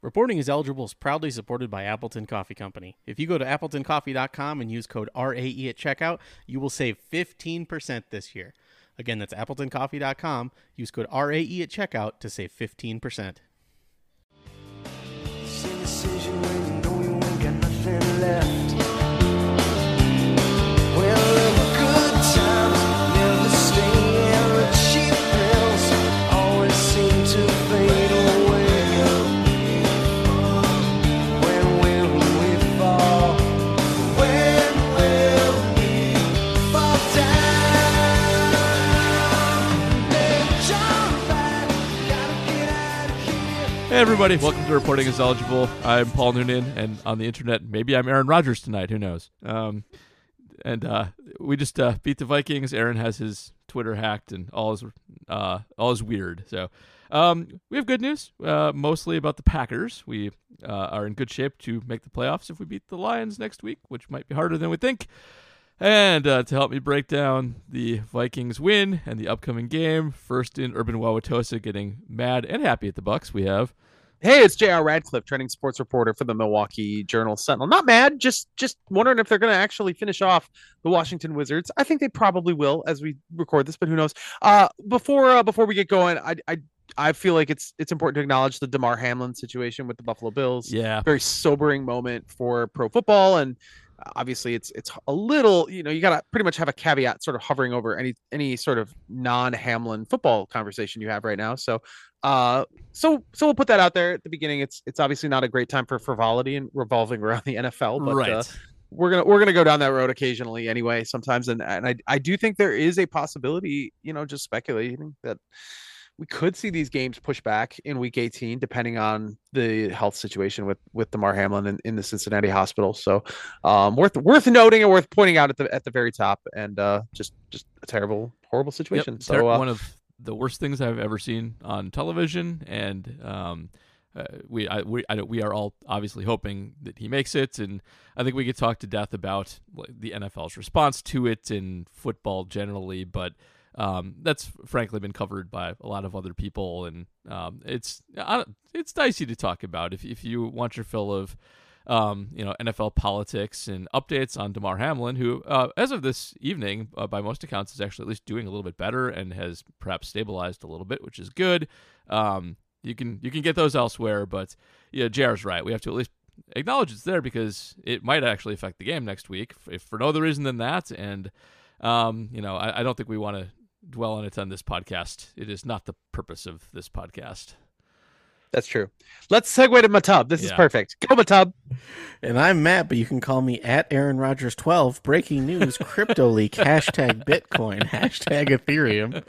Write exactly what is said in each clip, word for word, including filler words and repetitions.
Reporting is eligible is proudly supported by Appleton Coffee Company. If you go to appleton coffee dot com and use code R A E at checkout, you will save fifteen percent this year. Again, that's appleton coffee dot com. Use code R A E at checkout to save fifteen percent. Hey everybody, welcome to Reporting is Eligible. I'm Paul Noonan, and on the internet, maybe I'm Aaron Rodgers tonight, who knows. Um, and uh, we just uh, beat the Vikings. Aaron has his Twitter hacked and all is, uh, all is weird. So um, we have good news, uh, mostly about the Packers. We uh, are in good shape to make the playoffs if we beat the Lions next week, which might be harder than we think. And uh, to help me break down the Vikings win and the upcoming game, first in Urban Wauwatosa getting mad and happy at the Bucks, we have... Hey, it's J R Radcliffe, trending sports reporter for the Milwaukee Journal-Sentinel. Not mad, just just wondering if they're going to actually finish off the Washington Wizards. I think they probably will as we record this, but who knows. Uh, before uh, before we get going, I I I feel like it's it's important to acknowledge the Damar Hamlin situation with the Buffalo Bills. Yeah. Very sobering moment for pro football, and obviously it's it's a little, you know, you got to pretty much have a caveat sort of hovering over any any sort of non-Hamlin football conversation you have right now. So uh so so we'll put that out there at the beginning. It's it's obviously not a great time for frivolity and revolving around the N F L, but right. uh, we're gonna we're gonna go down that road occasionally anyway sometimes, and and I, I do think there is a possibility, you know, just speculating, that we could see these games push back in week eighteen depending on the health situation with with Damar Hamlin in, in the Cincinnati hospital. So um worth worth noting and worth pointing out at the at the very top, and uh just just a terrible horrible situation. Yep, so ter- uh, one of the worst things I've ever seen on television, and um, uh, we I, we I, we are all obviously hoping that he makes it, and I think we could talk to death about the N F L's response to it and football generally, but um, that's frankly been covered by a lot of other people, and um, it's I don't, it's dicey to talk about if if you want your fill of um, you know, N F L politics and updates on Damar Hamlin, who uh, as of this evening, uh, by most accounts, is actually at least doing a little bit better and has perhaps stabilized a little bit, which is good. Um, you can you can get those elsewhere, but yeah, J R's right. We have to at least acknowledge it's there because it might actually affect the game next week, if for no other reason than that. And um, you know, I, I don't think we want to dwell on it on this podcast. It is not the purpose of this podcast. That's true. Let's segue to Matub. This yeah. is perfect. Go, Matub. And I'm Matt, but you can call me at Aaron Rodgers twelve. Breaking news, crypto leak, hashtag Bitcoin, hashtag Ethereum.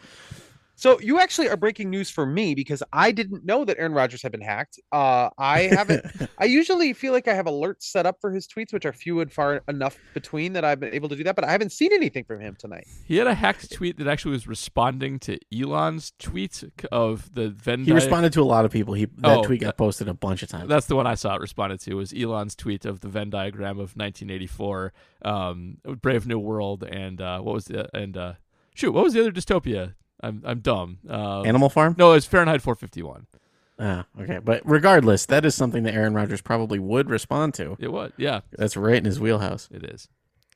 So you actually are breaking news for me, because I didn't know that Aaron Rodgers had been hacked. Uh, I haven't. I usually feel like I have alerts set up for his tweets, which are few and far enough between that I've been able to do that, but I haven't seen anything from him tonight. He had a hacked tweet that actually was responding to Elon's tweet of the Venn. He responded to a lot of people. He that oh, tweet got posted a bunch of times. That's the one I saw it responded to, was Elon's tweet of the Venn diagram of nineteen eighty-four, um, Brave New World, and uh, what was the and uh, shoot, what was the other dystopia? I'm I'm dumb. Uh, Animal Farm? No, it's Fahrenheit four fifty-one. Ah, okay. But regardless, that is something that Aaron Rodgers probably would respond to. It would, yeah. That's right in his wheelhouse. It is.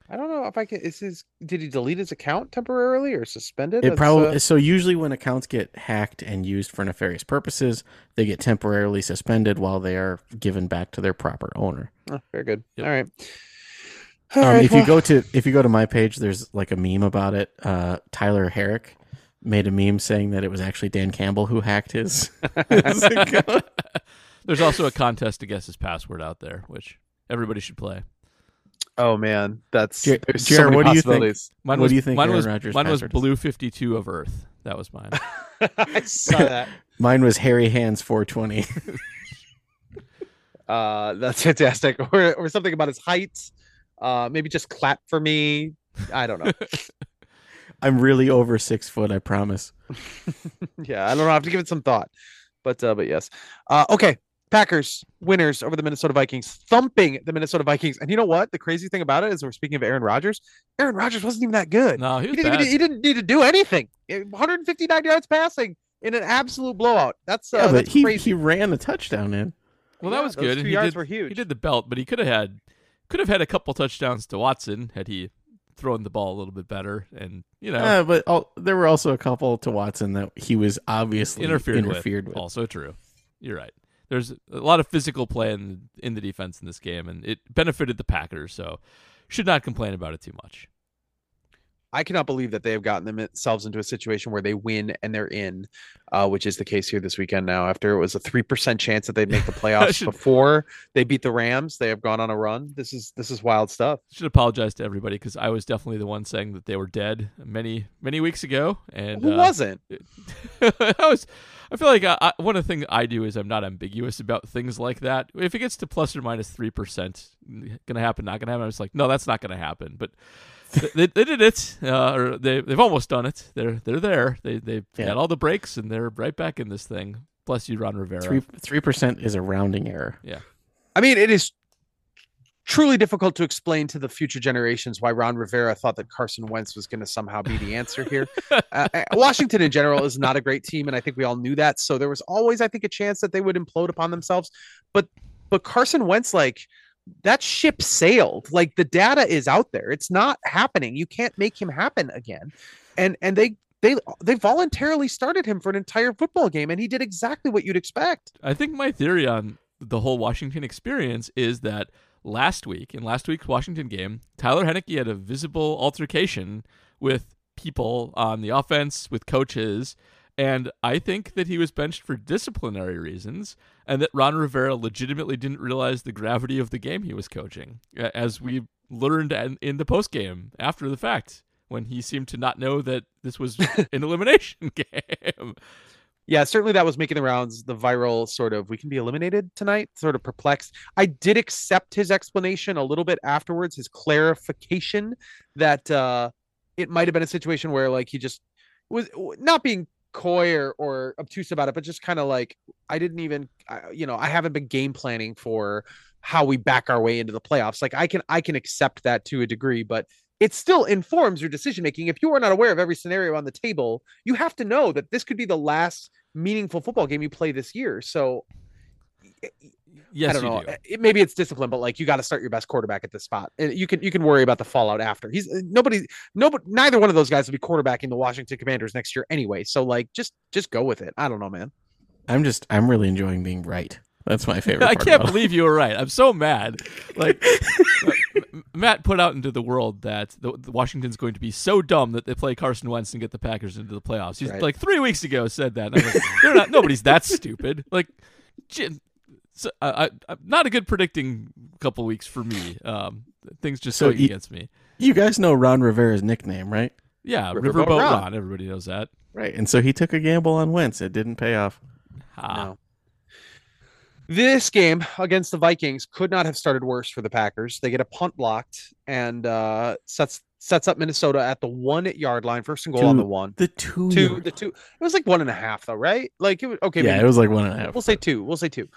I don't know if I can. Is his? Did he delete his account temporarily or suspend it? It probably. Uh... So usually when accounts get hacked and used for nefarious purposes, they get temporarily suspended while they are given back to their proper owner. Oh, very good. Yep. All right. All um, right if well... you go to if you go to my page, there's like a meme about it. Uh, Tyler Herrick made a meme saying that it was actually Dan Campbell who hacked his. his account. There's also a contest to guess his password out there, which everybody should play. Oh man, that's Jer- there's Jer- so many what possibilities. Do you think? Mine what was, do you think? Mine Aaron was Rodgers mine was Blue fifty-two of Earth. That was mine. I saw that. Mine was Hairy Hands four twenty. uh, that's fantastic. Or or something about his height. Uh, maybe just clap for me. I don't know. I'm really over six foot, I promise. Yeah, I don't know. I have to give it some thought, but uh, but yes. Uh, okay, Packers winners over the Minnesota Vikings, thumping the Minnesota Vikings. And you know what? The crazy thing about it is, we're speaking of Aaron Rodgers. Aaron Rodgers wasn't even that good. No, he was he didn't, bad. Even, he didn't need to do anything. one fifty-nine yards passing in an absolute blowout. That's uh, yeah, but that's he, crazy. He ran a touchdown in. Well, yeah, that was those good. Two and yards he did, were huge. He did the belt, but he could have had could have had a couple touchdowns to Watson had he thrown the ball a little bit better, and you know. Yeah, but all, there were also a couple to Watson that he was obviously interfered, interfered with. with. Also true. You're right. There's a lot of physical play in, in the defense in this game, and it benefited the Packers, so should not complain about it too much. I cannot believe that they have gotten themselves into a situation where they win and they're in, uh, which is the case here this weekend now. After it was a three percent chance that they'd make the playoffs should, before they beat the Rams, they have gone on a run. This is this is wild stuff. Should apologize to everybody because I was definitely the one saying that they were dead many, many weeks ago. And Who uh, wasn't? I was. I feel like I, I, one of the things I do is I'm not ambiguous about things like that. If it gets to plus or minus three percent, going to happen, not going to happen, I'm just like, no, that's not going to happen. But they, they did it, uh, or they, they've almost done it. They're they're there. They they yeah. had all the breaks, and they're right back in this thing. Bless you, Ron Rivera. Three three percent is a rounding error. Yeah, I mean it is truly difficult to explain to the future generations why Ron Rivera thought that Carson Wentz was going to somehow be the answer here. uh, Washington in general is not a great team, and I think we all knew that. So there was always, I think, a chance that they would implode upon themselves. But but Carson Wentz, like. That ship sailed. Like the data is out there. It's not happening. You can't make him happen again. And and they they they voluntarily started him for an entire football game, and he did exactly what you'd expect. I think my theory on the whole Washington experience is that last week, in last week's Washington game, Tyler Heinicke had a visible altercation with people on the offense, with coaches, and I think that he was benched for disciplinary reasons, and that Ron Rivera legitimately didn't realize the gravity of the game he was coaching, as we learned in the postgame after the fact, when he seemed to not know that this was an elimination game. Yeah, certainly that was making the rounds, the viral sort of, we can be eliminated tonight, sort of perplexed. I did accept his explanation a little bit afterwards, his clarification that uh, it might have been a situation where like he just was not being coy or, or obtuse about it, but just kind of like I didn't even I, you know I haven't been game planning for how we back our way into the playoffs. Like I can I can accept that to a degree, but it still informs your decision making. If you are not aware of every scenario on the table, you have to know that this could be the last meaningful football game you play this year. So yes, I don't know. Do. It, maybe it's discipline, but like you got to start your best quarterback at this spot. And you can you can worry about the fallout after. He's nobody, nobody, neither one of those guys will be quarterbacking the Washington Commanders next year anyway. So like, just just go with it. I don't know, man. I'm just I'm really enjoying being right. That's my favorite. I part can't believe it. You were right. I'm so mad. Like Matt put out into the world that the, the Washington's going to be so dumb that they play Carson Wentz and get the Packers into the playoffs. He's right. Like three weeks ago said that. And I'm like, they're not. Nobody's that stupid. Like. J- So uh, I, not a good predicting couple weeks for me. Um, things just so you, against me. You guys know Ron Rivera's nickname, right? Yeah, Riverboat, Riverboat Ron. Ron. Everybody knows that, right? And so he took a gamble on Wentz. It didn't pay off. Ah. No. This game against the Vikings could not have started worse for the Packers. They get a punt blocked and uh, sets sets up Minnesota at the one yard line, first and goal two, on the one. The two, two, the two. It was like one and a half, though, right? Like it was okay. Yeah, maybe. It was like one and a half. We'll say two. We'll say two.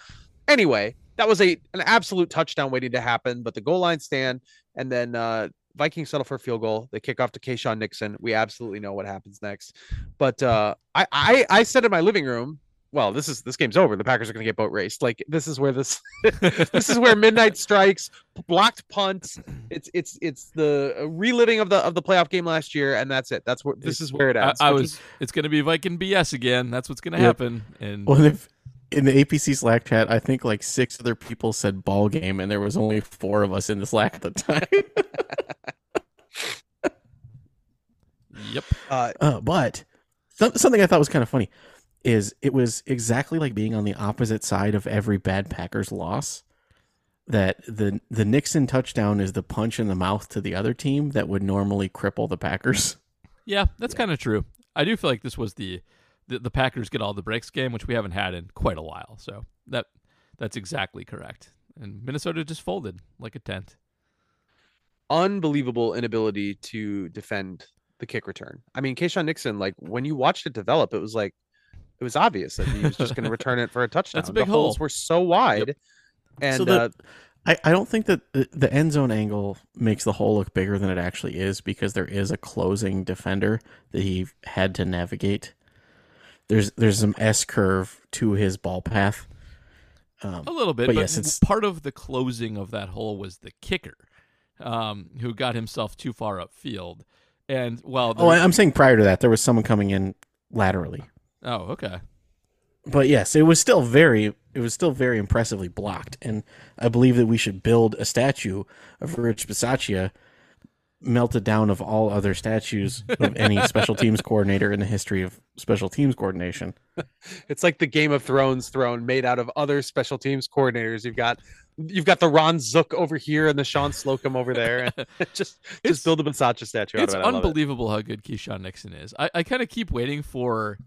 Anyway, that was a an absolute touchdown waiting to happen, but the goal line stand, and then uh, Vikings settle for a field goal. They kick off to Keisean Nixon. We absolutely know what happens next. But uh, I, I I said in my living room, well, this is this game's over. The Packers are going to get boat raced. Like this is where this this is where midnight strikes, blocked punts. It's it's it's the reliving of the of the playoff game last year, and that's it. That's what this is where it ends. I, I was. Is, it's going to be Viking B S again. That's what's going to happen. Yep. And well, if. In the A P C Slack chat, I think like six other people said ball game, and there was only four of us in the Slack at the time. Yep. Uh, uh, but th- something I thought was kind of funny is it was exactly like being on the opposite side of every bad Packers loss. That the the Nixon touchdown is the punch in the mouth to the other team that would normally cripple the Packers. Yeah, that's yeah. kind of true. I do feel like this was the... The, the Packers get all the breaks game, which we haven't had in quite a while. So that that's exactly correct. And Minnesota just folded like a tent. Unbelievable inability to defend the kick return. I mean, Keisean Nixon, like when you watched it develop, it was like it was obvious that he was just going to return it for a touchdown. That's a big the hole. Holes were so wide. Yep. And so the, uh, I, I don't think that the, the end zone angle makes the hole look bigger than it actually is, because there is a closing defender that he had to navigate. There's there's some S curve to his ball path, Um, a little bit, but, but yes, it's... part of the closing of that hole was the kicker, um, who got himself too far upfield. And while the... oh, I'm saying prior to that, there was someone coming in laterally. Oh, okay. But yes, it was still very, it was still very impressively blocked, and I believe that we should build a statue of Rich Bisaccia, melted down of all other statues of any special teams coordinator in the history of special teams coordination. It's like the Game of Thrones throne made out of other special teams coordinators. You've got, you've got the Ron Zook over here and the Sean Slocum over there. just, it's, just build a Bisaccia statue. It's out of it. Unbelievable it. How good Keisean Nixon is. I, I kind of keep waiting for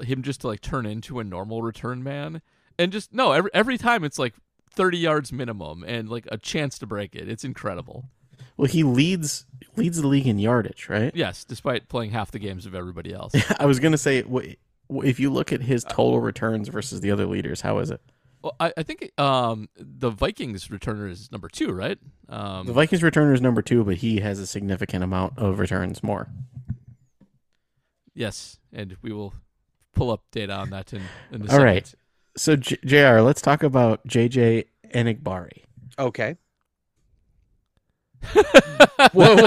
him just to like turn into a normal return man, and just no, every every time it's like thirty yards minimum and like a chance to break it. It's incredible. Well, he leads leads the league in yardage, right? Yes, despite playing half the games of everybody else. I was going to say, if you look at his total returns versus the other leaders, how is it? Well, I, I think um, the Vikings returner is number two, right? Um, the Vikings returner is number two, but he has a significant amount of returns more. Yes, and we will pull up data on that in, in the second. All right. So, J- JR, let's talk about J J Enagbare. Okay. whoa, whoa,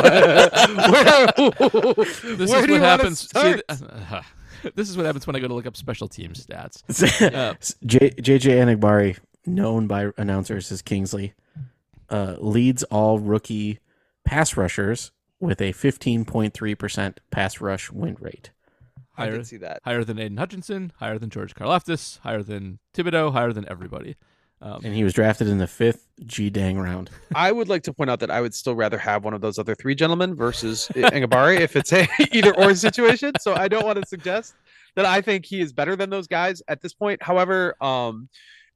whoa. This Where is what happens. See, uh, this is what happens when I go to look up special team stats. Uh, J- J J Enagbare, known by announcers as Kingsley, uh, leads all rookie pass rushers with a fifteen point three percent pass rush win rate. I higher, didn't see that. Higher than Aiden Hutchinson, higher than George Karlaftis, higher than Thibodeau, higher than everybody. Um, and he was drafted in the fifth G-dang round. I would like to point out that I would still rather have one of those other three gentlemen versus Enagbare if it's a either-or situation. So I don't want to suggest that I think he is better than those guys at this point. However, um,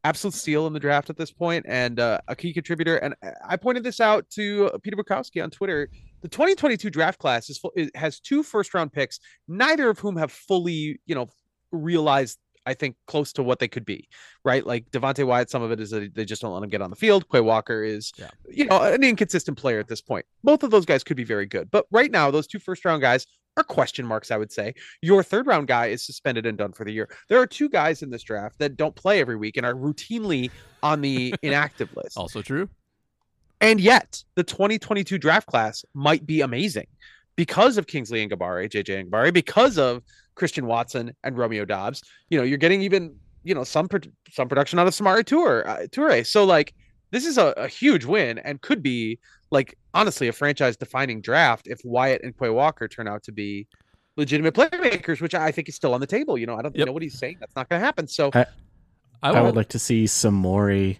absolute steal in the draft at this point and uh, a key contributor. And I pointed this out to Peter Bukowski on Twitter. The twenty twenty-two draft class is, is has two first-round picks, neither of whom have fully, you know, realized I think close to what they could be, right? Like Devontae Wyatt, some of it is that they just don't let him get on the field. Quay Walker is, yeah. you know, an inconsistent player at this point. Both of those guys could be very good. But right now, those two first round guys are question marks, I would say. Your third round guy is suspended and done for the year. There are two guys in this draft that don't play every week and are routinely on the inactive list. Also true. And yet the twenty twenty-two draft class might be amazing because of Kingsley Enagbare, J J Enagbare, because of Christian Watson and Romeo Doubs. You know, you're getting even, you know, some pro- some production out of Samori Toure, uh, Toure. So like this is a, a huge win and could be like honestly a franchise defining draft if Wyatt and Quay Walker turn out to be legitimate playmakers, which I think is still on the table. You know, I don't yep. know what he's saying. That's not going to happen. So I, I, I would like to see Samori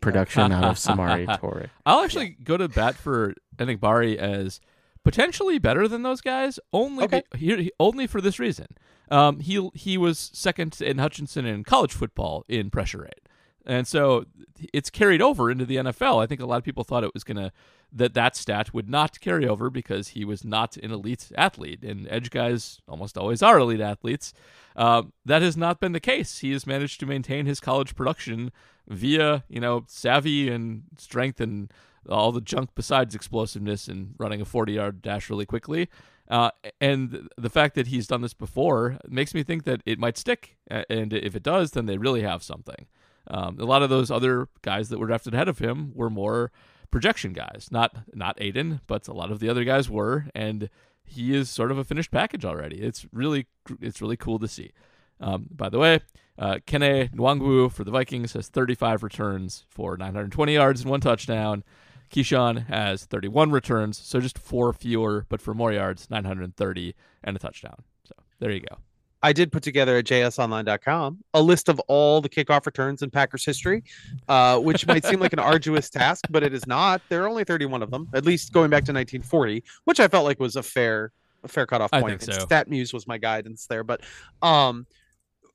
production out of Samori Toure. I'll actually yeah. go to bat for Enagbare as potentially better than those guys, only okay. be, he, only for this reason. Um, he he was second in Hutchinson in college football in pressure rate, and so it's carried over into the N F L. I think a lot of people thought it was gonna that that stat would not carry over because he was not an elite athlete, and edge guys almost always are elite athletes. Um, that has not been the case. He has managed to maintain his college production via you know savvy and strength and all the junk besides explosiveness and running a forty-yard dash really quickly. Uh, and the fact that he's done this before makes me think that it might stick. And if it does, then they really have something. Um, a lot of those other guys that were drafted ahead of him were more projection guys. Not not Aiden, but a lot of the other guys were. And he is sort of a finished package already. It's really it's really cool to see. Um, by the way, uh, Kene Nwangwu for the Vikings has thirty-five returns for nine hundred twenty yards and one touchdown. Keisean has thirty-one returns, so just four fewer, but for more yards, nine hundred thirty and a touchdown. So there you go. I did put together at J S online dot com a list of all the kickoff returns in Packers history, uh, which might seem like an arduous task, but it is not. There are only thirty-one of them, at least going back to nineteen forty, which I felt like was a fair, a fair cutoff point. I think so. StatMuse was my guidance there, but um,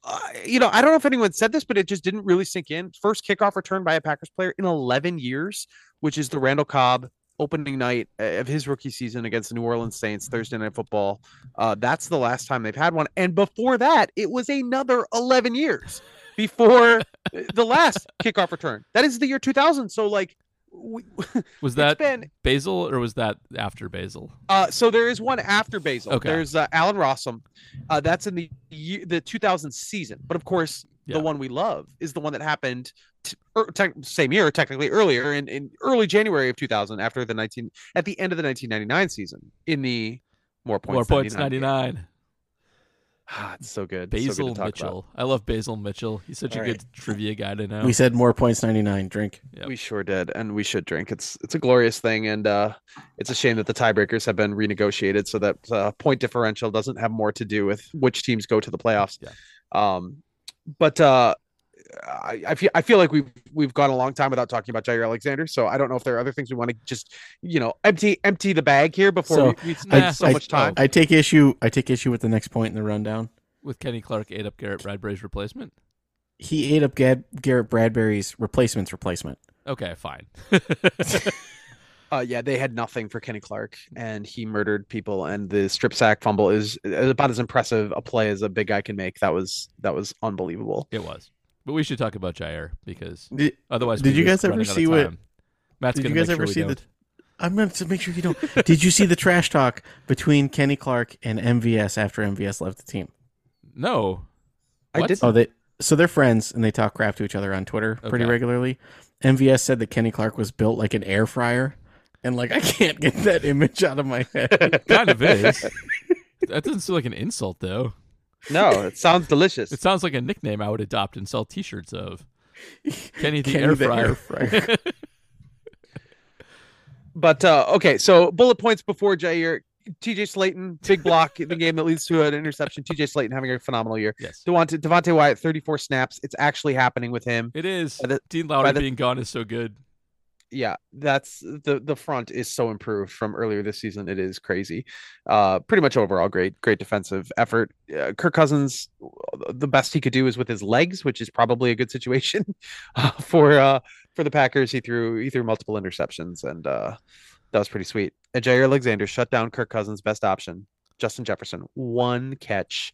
uh, you know, I don't know if anyone said this, but it just didn't really sink in. First kickoff return by a Packers player in eleven years, which is the Randall Cobb opening night of his rookie season against the New Orleans Saints, Thursday Night Football. Uh, that's the last time they've had one. And before that, it was another eleven years before the last kickoff return. That is the year two thousand. So, like, we, was that been, Basil or was that after Basil? Uh, so there is one after Basil. Okay. There's uh, Allen Rossum. Uh, that's in the the two thousand season. But, of course, yeah. the one we love is the one that happened t- er, te- same year, technically earlier in, in early January of two thousand, after the nineteen at the end of the nineteen ninety-nine season in the more points, more points ninety-nine. Ah, it's so good. Basil so good Mitchell. About. I love Basil Mitchell. He's such All a right. good trivia guy to know. We said more points ninety-nine. Drink. Yep. We sure did, and we should drink. It's it's a glorious thing, and uh, it's a shame that the tiebreakers have been renegotiated so that uh, point differential doesn't have more to do with which teams go to the playoffs. Yeah. Um, but uh, I, I feel I feel like we've we've gone a long time without talking about Jaire Alexander. So I don't know if there are other things we want to just you know empty empty the bag here before so, we, we spend I, so I, much time. I, I take issue. I take issue with the next point in the rundown. With Kenny Clark ate up Garrett Bradbury's replacement? He ate up Gad- Garrett Bradbury's replacement's replacement. Okay, fine. uh, yeah, they had nothing for Kenny Clark, and he murdered people, and the strip sack fumble is about as impressive a play as a big guy can make. That was that was unbelievable. It was. But we should talk about Jaire, because did, otherwise we Did you guys ever see what... Matt's did you guys ever sure see the... I'm going to make sure you don't. Did you see the trash talk between Kenny Clark and M V S after M V S left the team? No, what? I did. Oh, they so they're friends and they talk crap to each other on Twitter okay. pretty regularly. M V S said that Kenny Clark was built like an air fryer, and like I can't get that image out of my head. Kind of is. That doesn't sound like an insult, though. No, it sounds delicious. It sounds like a nickname I would adopt and sell T-shirts of. Kenny the, Kenny air, the fryer. air fryer. But uh, okay, so bullet points before Jaire. T J Slaton, big block in the game that leads to an interception. T J Slaton having a phenomenal year. Yes. Devontae, Devontae Wyatt, thirty-four snaps. It's actually happening with him. It is. The, Dean Lowry the, being gone is so good. Yeah, that's the the front is so improved from earlier this season. It is crazy. Uh, pretty much overall great, great defensive effort. Uh, Kirk Cousins, the best he could do is with his legs, which is probably a good situation uh, for uh, for the Packers. He threw he threw multiple interceptions, and uh, that was pretty sweet. And Jaire Alexander shut down Kirk Cousins' best option. Justin Jefferson, one catch,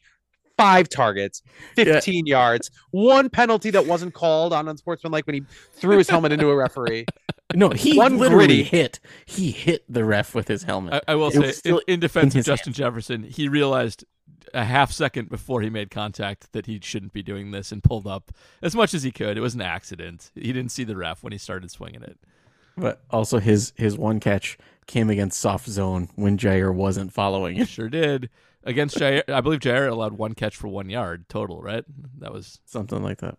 five targets, fifteen yeah. yards, one penalty that wasn't called on unsportsmanlike when he threw his helmet into a referee. No, he one literally gritty. hit. He hit the ref with his helmet. I, I will it say, in, in defense in of Justin hand. Jefferson, he realized a half second before he made contact that he shouldn't be doing this and pulled up as much as he could. It was an accident. He didn't see the ref when he started swinging it. But also his his one catch came against soft zone when Jaire wasn't following it. Sure did. Against Jaire, I believe Jaire allowed one catch for one yard total, right? That was something like that.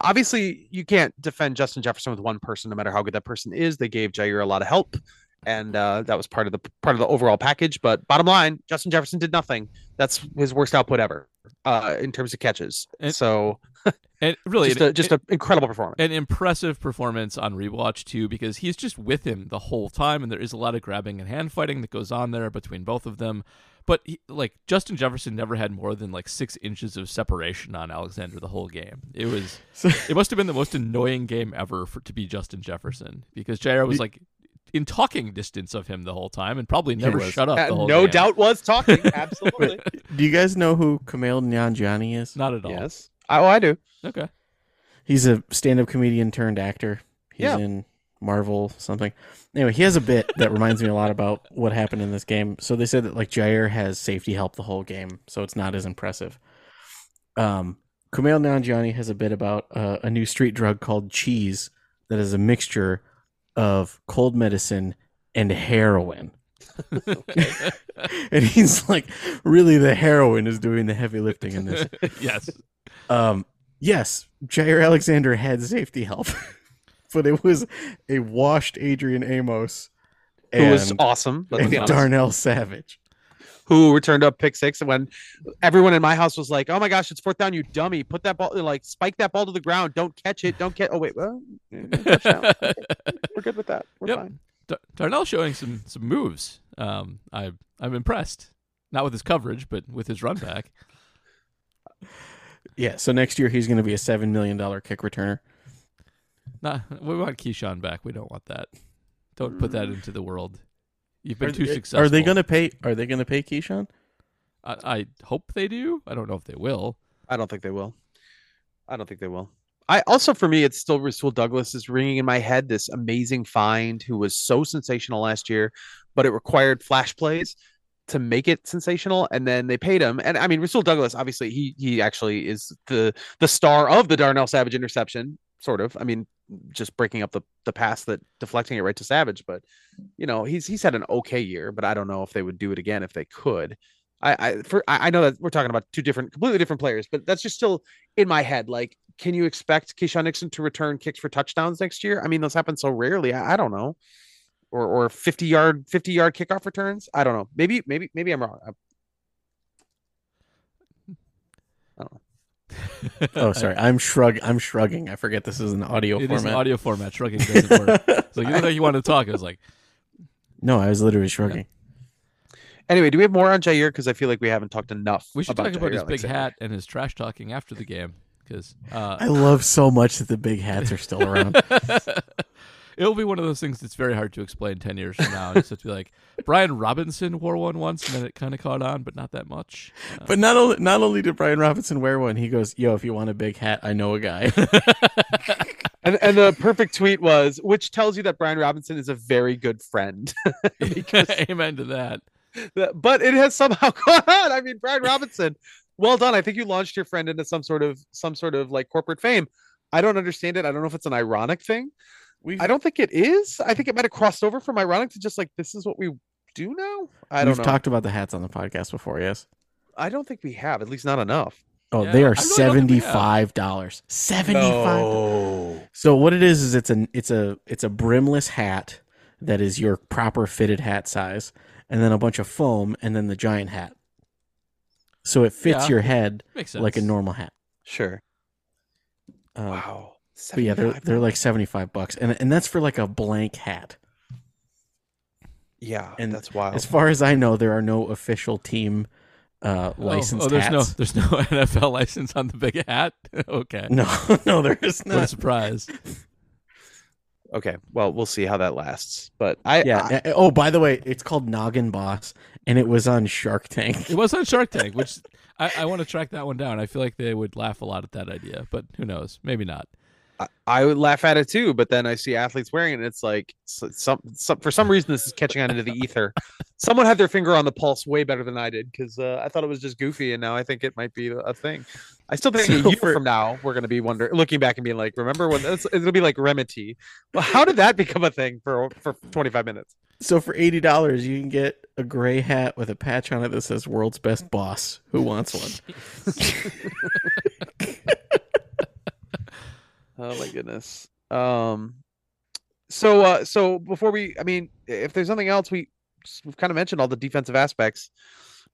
Obviously, you can't defend Justin Jefferson with one person, no matter how good that person is. They gave Jaire a lot of help, and uh, that was part of the part of the overall package. But bottom line, Justin Jefferson did nothing. That's his worst output ever uh, in terms of catches. And, so, and really, just, a, just an incredible performance, an impressive performance on rewatch too, because he's just with him the whole time, and there is a lot of grabbing and hand fighting that goes on there between both of them. But he, like Justin Jefferson never had more than like six inches of separation on Alexander the whole game. It was, so, it must have been the most annoying game ever for to be Justin Jefferson, because Jaire was like in talking distance of him the whole time and probably never shut up. Uh, the whole no game. doubt was talking. Absolutely. Do you guys know who Kumail Nanjiani is? Not at all. Yes, I, oh, I do. Okay. He's a stand-up comedian turned actor. He's yeah. in Marvel something. Anyway, he has a bit that reminds me a lot about what happened in this game. So they said that like Jaire has safety help the whole game, so it's not as impressive. Um, Kumail Nanjiani has a bit about uh, a new street drug called cheese that is a mixture of cold medicine and heroin. And he's like, really, the heroin is doing the heavy lifting in this. Yes. Um, yes, Jaire Alexander had safety help. But it was a washed Adrian Amos, who was awesome, and Darnell Savage, who returned up pick six. And when everyone in my house was like, "Oh my gosh, it's fourth down, you dummy! Put that ball, like spike that ball to the ground. Don't catch it. Don't catch." Oh wait, well, we're good with that. We're yep. fine. D- Darnell showing some some moves. Um, I I'm impressed, not with his coverage, but with his run back. Yeah. So next year he's going to be a seven million dollar kick returner. Nah, we want Keisean back. We don't want that. Don't put that into the world. You've been are too they, successful. Are they going to pay? Are they going to pay Keisean? I, I hope they do. I don't know if they will. I don't think they will. I don't think they will. I also, for me, it's still Rasul Douglas is ringing in my head. This amazing find, who was so sensational last year, but it required flash plays. to make it sensational, and then they paid him. And I mean, Rasul Douglas, obviously, he he actually is the the star of the Darnell Savage interception, sort of. I mean, just breaking up the the pass that deflecting it right to Savage. But you know, he's he's had an okay year, but I don't know if they would do it again if they could. I I for I know that we're talking about two different, completely different players, but that's just still in my head. Like, can you expect Keisean Nixon to return kicks for touchdowns next year? I mean, those happen so rarely. I, I don't know. Or or fifty yard fifty yard kickoff returns. I don't know. Maybe maybe maybe I'm wrong. I'm... I don't know. Oh, sorry. I'm shrug. I'm shrugging. I forget this is an audio. It format. Is an audio format. Shrugging doesn't work. So you look like you wanted to talk. I was like, no, I was literally shrugging. Yeah. Anyway, do we have more on Jaire? Because I feel like we haven't talked enough. We should about talk about Jaire, his big hat and his trash talking after the game. Because uh... I love so much that the big hats are still around. It'll be one of those things that's very hard to explain ten years from now. It's just to be like, Brian Robinson wore one once, and then it kind of caught on, but not that much. Uh, but not only not only did Brian Robinson wear one, he goes, "Yo, if you want a big hat, I know a guy." and and the perfect tweet was, which tells you that Brian Robinson is a very good friend. Because, amen to that. But it has somehow caught on. I mean, Brian Robinson, well done. I think you launched your friend into some sort of some sort of like corporate fame. I don't understand it. I don't know if it's an ironic thing. We've, I don't think it is. I think it might have crossed over from ironic to just like, this is what we do now. I don't know. We've talked about the hats on the podcast before, yes? I don't think we have, at least not enough. Oh, yeah, they are really seventy-five dollars. seventy-five dollars. No. So what it is is it's an it's a it's a brimless hat that is your proper fitted hat size, and then a bunch of foam, and then the giant hat. So it fits yeah. your head like a normal hat. Sure. Um, wow. But yeah, they're they're like seventy-five bucks, and and that's for like a blank hat. Yeah, and that's wild. As far as I know, there are no official team uh, licensed. Oh, oh there's hats. no, there's no N F L license on the big hat. Okay, no, no, there is not. What a surprise. Okay, well, we'll see how that lasts. But I, yeah. I, oh, by the way, it's called Noggin Boss, and it was on Shark Tank. It was on Shark Tank, which I, I want to track that one down. I feel like they would laugh a lot at that idea, but who knows? Maybe not. I would laugh at it too, but then I see athletes wearing it, and it's like some, some for some reason this is catching on into the ether. Someone had their finger on the pulse way better than I did, because uh, I thought it was just goofy, and now I think it might be a thing. I still think so a year for... from now we're going to be wondering, looking back and being like, "Remember when?" It's, it'll be like Remedy. Well, how did that become a thing for for twenty-five minutes? So for eighty dollars, you can get a gray hat with a patch on it that says "World's Best Boss." Who wants one? Oh my goodness. Um, so, uh, so before we, I mean, if there's nothing else, we we've kind of mentioned all the defensive aspects.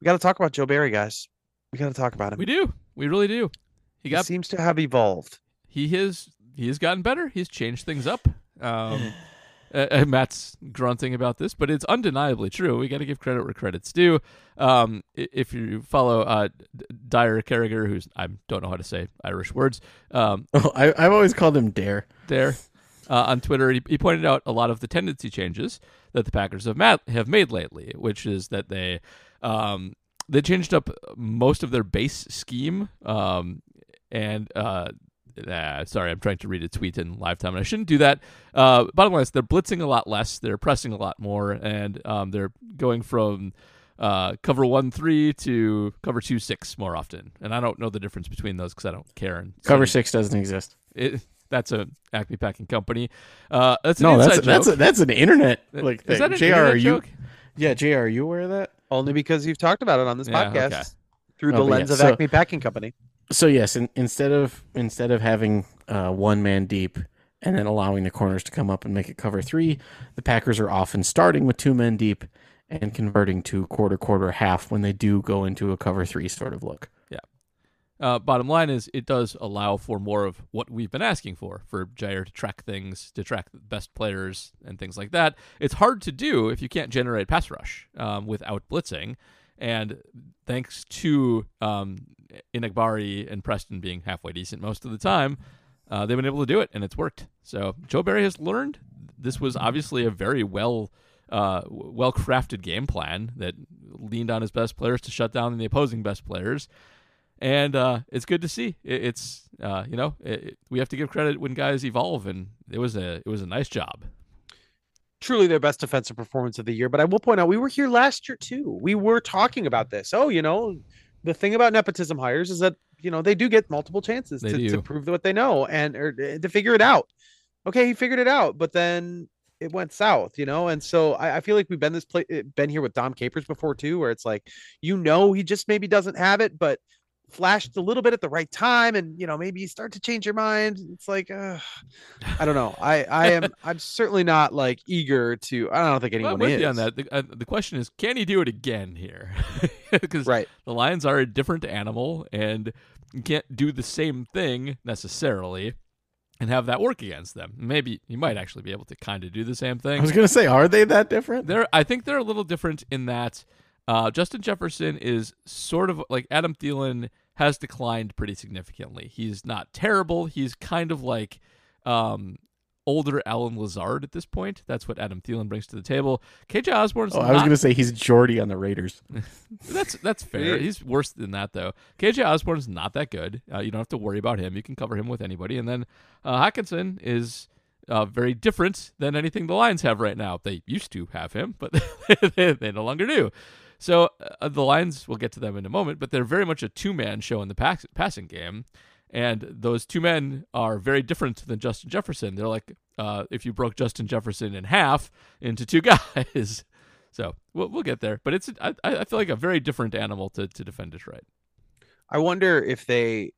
We got to talk about Joe Barry, guys. We got to talk about him. We do. We really do. He got he seems to have evolved. He has. He has gotten better. He's changed things up. Um, uh, Matt's grunting about this, but it's undeniably true. We got to give credit where credit's due. Um, if you follow uh, Jaire Carragher, who's I don't know how to say Irish words. Um, oh, I, I've always called him Dare. Dare uh, on Twitter, he, he pointed out a lot of the tendency changes that the Packers have, mat- have made lately, which is that they um, they changed up most of their base scheme um, and. Uh, Uh, sorry, I'm trying to read a tweet in live time, and I shouldn't do that. Uh, bottom line is they're blitzing a lot less, they're pressing a lot more, and um, they're going from uh, cover one three to cover two six more often. And I don't know the difference between those because I don't care. And cover so, six doesn't exist. It, that's a Acme Packing Company. Uh, that's an no, that's a, that's a, that's an internet like thing. Is that an Jaire, internet are you, joke? Yeah, Jaire, are you aware of that? Only because you've talked about it on this yeah, podcast okay. through oh, the lens yeah, of so, Acme Packing Company. So yes, in, instead of instead of having uh, one man deep and then allowing the corners to come up and make it cover three, the Packers are often starting with two men deep and converting to quarter, quarter, half when they do go into a cover three sort of look. Yeah. Uh, bottom line is it does allow for more of what we've been asking for, for Jaire to track things, to track the best players and things like that. It's hard to do if you can't generate pass rush um, without blitzing. And thanks to um, Enagbare and Preston being halfway decent most of the time, uh, they've been able to do it, and it's worked. So Joe Barry has learned. This was obviously a very well, uh, well-crafted game plan that leaned on his best players to shut down the opposing best players, and uh, it's good to see. It, it's uh, you know it, it, we have to give credit when guys evolve, and it was a it was a nice job. truly their best defensive performance of the year. But I will point out, we were here last year too. We were talking about this. Oh, you know, the thing about nepotism hires is that, you know, they do get multiple chances to, to prove what they know and or to figure it out. Okay, he figured it out, but then it went south, you know? And so I, I feel like we've been this play, been here with Dom Capers before too, where it's like, you know, he just maybe doesn't have it, but flashed a little bit at the right time. And, you know, maybe you start to change your mind. It's like, uh, I don't know. I, I am, I'm certainly not like eager to, I don't think anyone well, I'm with is. You on that. The, uh, the question is, can he do it again here? Because right. the Lions are a different animal and you can't do the same thing necessarily and have that work against them. Maybe you might actually be able to kind of do the same thing. I was going to say, are they that different? They're, I think they're a little different in that uh, Justin Jefferson is sort of like Adam Thielen has declined pretty significantly. He's not terrible. He's kind of like um, older Allen Lazard at this point. That's what Adam Thielen brings to the table. K J Osborne's Oh, I was not... going to say he's Jordy on the Raiders. that's that's fair. He's worse than that, though. K J Osborne's not that good. Uh, you don't have to worry about him. You can cover him with anybody. And then uh, Hockenson is uh, very different than anything the Lions have right now. They used to have him, but they, they no longer do. So uh, the Lions, we'll get to them in a moment, but they're very much a two-man show in the pass- passing game. And those two men are very different than Justin Jefferson. They're like uh, if you broke Justin Jefferson in half into two guys. So we'll we'll get there. But it's I, I feel like a very different animal to, to defend Detroit. I wonder if they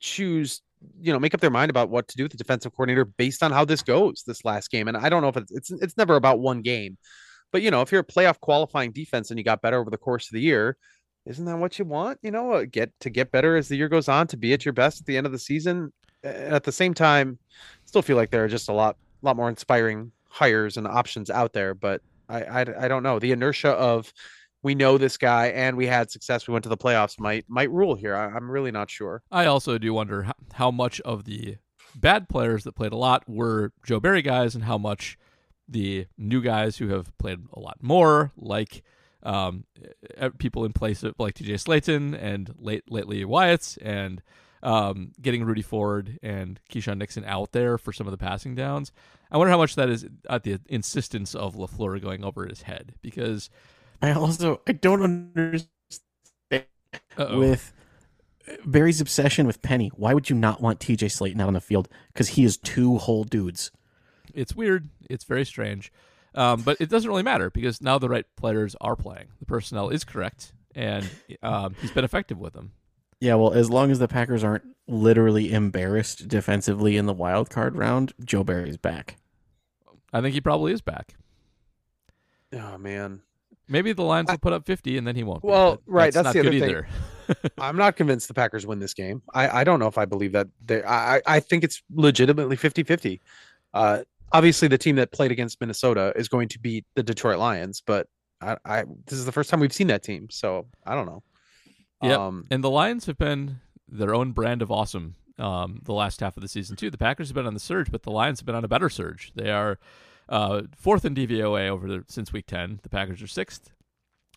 choose, you know, make up their mind about what to do with the defensive coordinator based on how this goes this last game. And I don't know if it's it's, it's never about one game. But, you know, if you're a playoff qualifying defense and you got better over the course of the year, isn't that what you want? You know, get to get better as the year goes on, to be at your best at the end of the season. And at the same time, still feel like there are just a lot, lot more inspiring hires and options out there. But I, I, I don't know. The inertia of we know this guy and we had success. We went to the playoffs might might rule here. I, I'm really not sure. I also do wonder how, how much of the bad players that played a lot were Joe Barry guys and how much the new guys who have played a lot more, like um people in place of like T J Slaton and late lately Wyatt's, and um getting Rudy Ford and Keisean Nixon out there for some of the passing downs. I wonder how much that is at the insistence of LaFleur going over his head, because I also I don't understand uh-oh. with Barry's obsession with Penei. Why would you not want T J Slaton out on the field? Because he is two whole dudes. It's weird. It's very strange. Um, but it doesn't really matter because now the right players are playing. The personnel is correct, and um, he's been effective with them. Yeah, well, as long as the Packers aren't literally embarrassed defensively in the wild card round, Joe Barry's back. I think he probably is back. Oh, man. Maybe the Lions I, will put up fifty, and then he won't. Well, right. That's, that's the other thing. Either. I'm not convinced the Packers win this game. I, I don't know if I believe that. I, I think it's legitimately fifty-fifty. Uh, Obviously, the team that played against Minnesota is going to beat the Detroit Lions, but I, I this is the first time we've seen that team, so I don't know. Yeah, um, and the Lions have been their own brand of awesome um, the last half of the season, too. The Packers have been on the surge, but the Lions have been on a better surge. They are uh, fourth in D V O A over the, since Week ten. The Packers are sixth,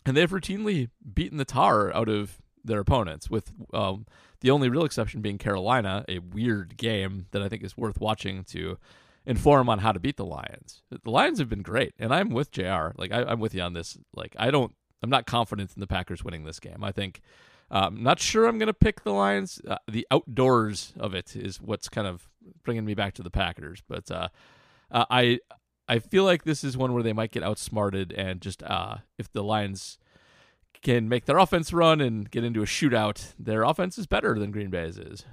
and they've routinely beaten the tar out of their opponents, with um, the only real exception being Carolina, a weird game that I think is worth watching to inform on how to beat the Lions. The Lions have been great, and I'm with J R. Like I, I'm with you on this. Like I don't, I'm not confident in the Packers winning this game. I think uh, I'm not sure I'm going to pick the Lions. Uh, the outdoors of it is what's kind of bringing me back to the Packers. But uh, uh, I, I feel like this is one where they might get outsmarted, and just uh, if the Lions can make their offense run and get into a shootout, their offense is better than Green Bay's is.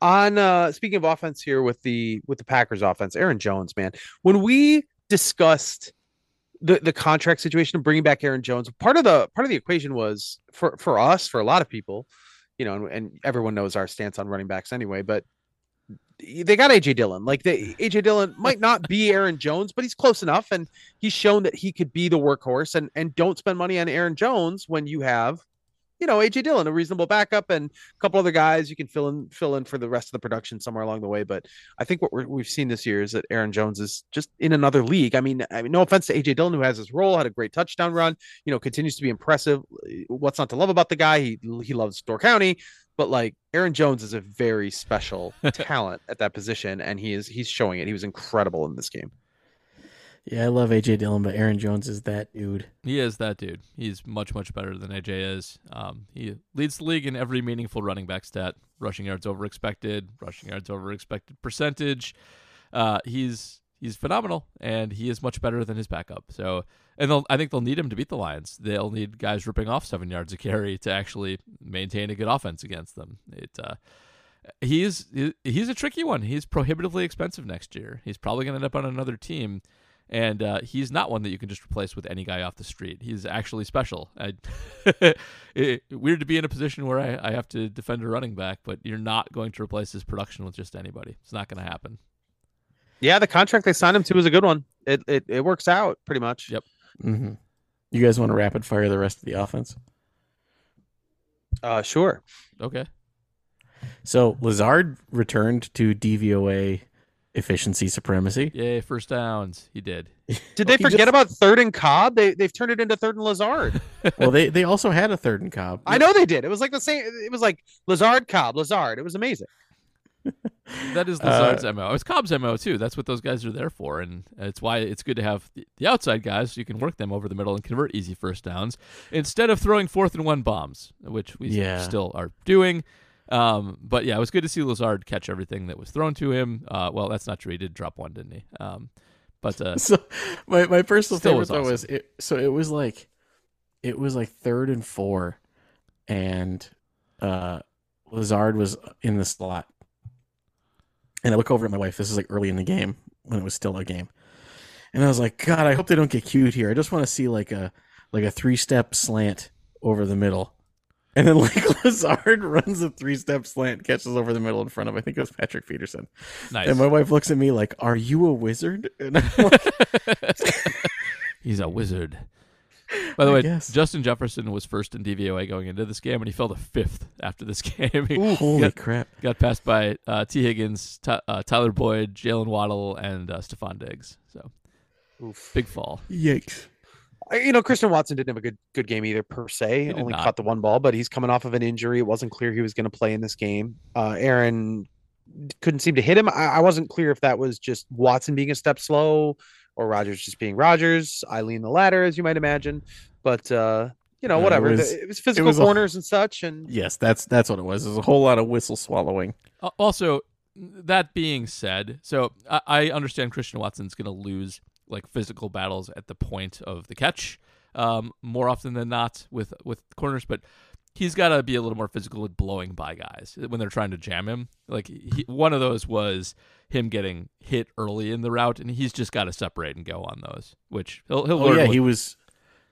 On uh, speaking of offense here with the with the Packers offense, Aaron Jones, man, when we discussed the, the contract situation of bringing back Aaron Jones, part of the part of the equation was for, for us, for a lot of people, you know, and, and everyone knows our stance on running backs anyway, but they got A J Dillon. Like they, A J Dillon might not be Aaron Jones, but he's close enough, and he's shown that he could be the workhorse. And and don't spend money on Aaron Jones when you have, you know, A J Dillon, a reasonable backup, and a couple other guys you can fill in fill in for the rest of the production somewhere along the way. But I think what we're, we've seen this year is that Aaron Jones is just in another league. I mean, I mean, no offense to A J Dillon, who has his role, had a great touchdown run, you know, continues to be impressive. What's not to love about the guy? He he loves Door County, but like Aaron Jones is a very special talent at that position, and he is he's showing it. He was incredible in this game. Yeah, I love A J Dillon, but Aaron Jones is that dude. He is that dude. He's much, much better than A J is. Um, he leads the league in every meaningful running back stat. Rushing yards over expected, rushing yards over expected percentage. Uh, he's he's phenomenal, and he is much better than his backup. So, and I think they'll need him to beat the Lions. They'll need guys ripping off seven yards a carry to actually maintain a good offense against them. It uh, he's he's a tricky one. He's prohibitively expensive next year. He's probably going to end up on another team. And uh, he's not one that you can just replace with any guy off the street. He's actually special. I, it, weird to be in a position where I, I have to defend a running back, but you're not going to replace his production with just anybody. It's not going to happen. Yeah, the contract they signed him to is a good one. It it, it works out pretty much. Yep. Mm-hmm. You guys want to rapid fire the rest of the offense? Uh, sure. Okay. So Lazard returned to D V O A. Efficiency supremacy. Yay, first downs. He did. Did they forget just... about third and Cobb? They, they've turned it into third and Lazard. Well, they, they also had a third and Cobb. I know they did. It was like the same. It was like Lazard, Cobb, Lazard. It was amazing. That is Lazard's uh, M O. It's Cobb's M O too. That's what those guys are there for. And it's why it's good to have the outside guys so you can work them over the middle and convert easy first downs instead of throwing fourth and one bombs, which we yeah. still are doing. Um, but yeah, it was good to see Lazard catch everything that was thrown to him. Uh, well, that's not true. He did drop one, didn't he? Um, but, uh, so my, my personal favorite was awesome. though was it, so it was like, it was like third and four and, uh, Lazard was in the slot and I look over at my wife. This is like early in the game when it was still a game. And I was like, God, I hope they don't get cute here. I just want to see like a, like a three step slant over the middle. And then, like, Lazard runs a three-step slant, catches over the middle in front of, I think it was Patrick Peterson. Nice. And my wife looks at me like, are you a wizard? And I'm like... He's a wizard. By the I way, guess. Justin Jefferson was first in D V O A going into this game, and he fell to fifth after this game. He Ooh, holy got, crap. Got passed by uh, T. Higgins, T- uh, Tyler Boyd, Jalen Waddle, and uh, Stephon Diggs. So, Oof. big fall. Yikes. You know, Christian Watson didn't have a good good game either, per se. Only not. caught the one ball, but he's coming off of an injury. It wasn't clear he was going to play in this game. Uh, Aaron couldn't seem to hit him. I, I wasn't clear if that was just Watson being a step slow or Rodgers just being Rodgers. I lean the latter, as you might imagine. But, uh, you know, whatever. It was, it was physical it was corners a, and such. And Yes, that's that's what it was. It was a whole lot of whistle swallowing. Uh, also, that being said, so I, I understand Christian Watson's going to lose like physical battles at the point of the catch um, more often than not with, with corners, but he's got to be a little more physical with blowing by guys when they're trying to jam him. Like he, one of those was him getting hit early in the route and he's just got to separate and go on those, which he'll, he'll oh, learn. Yeah, with, he was,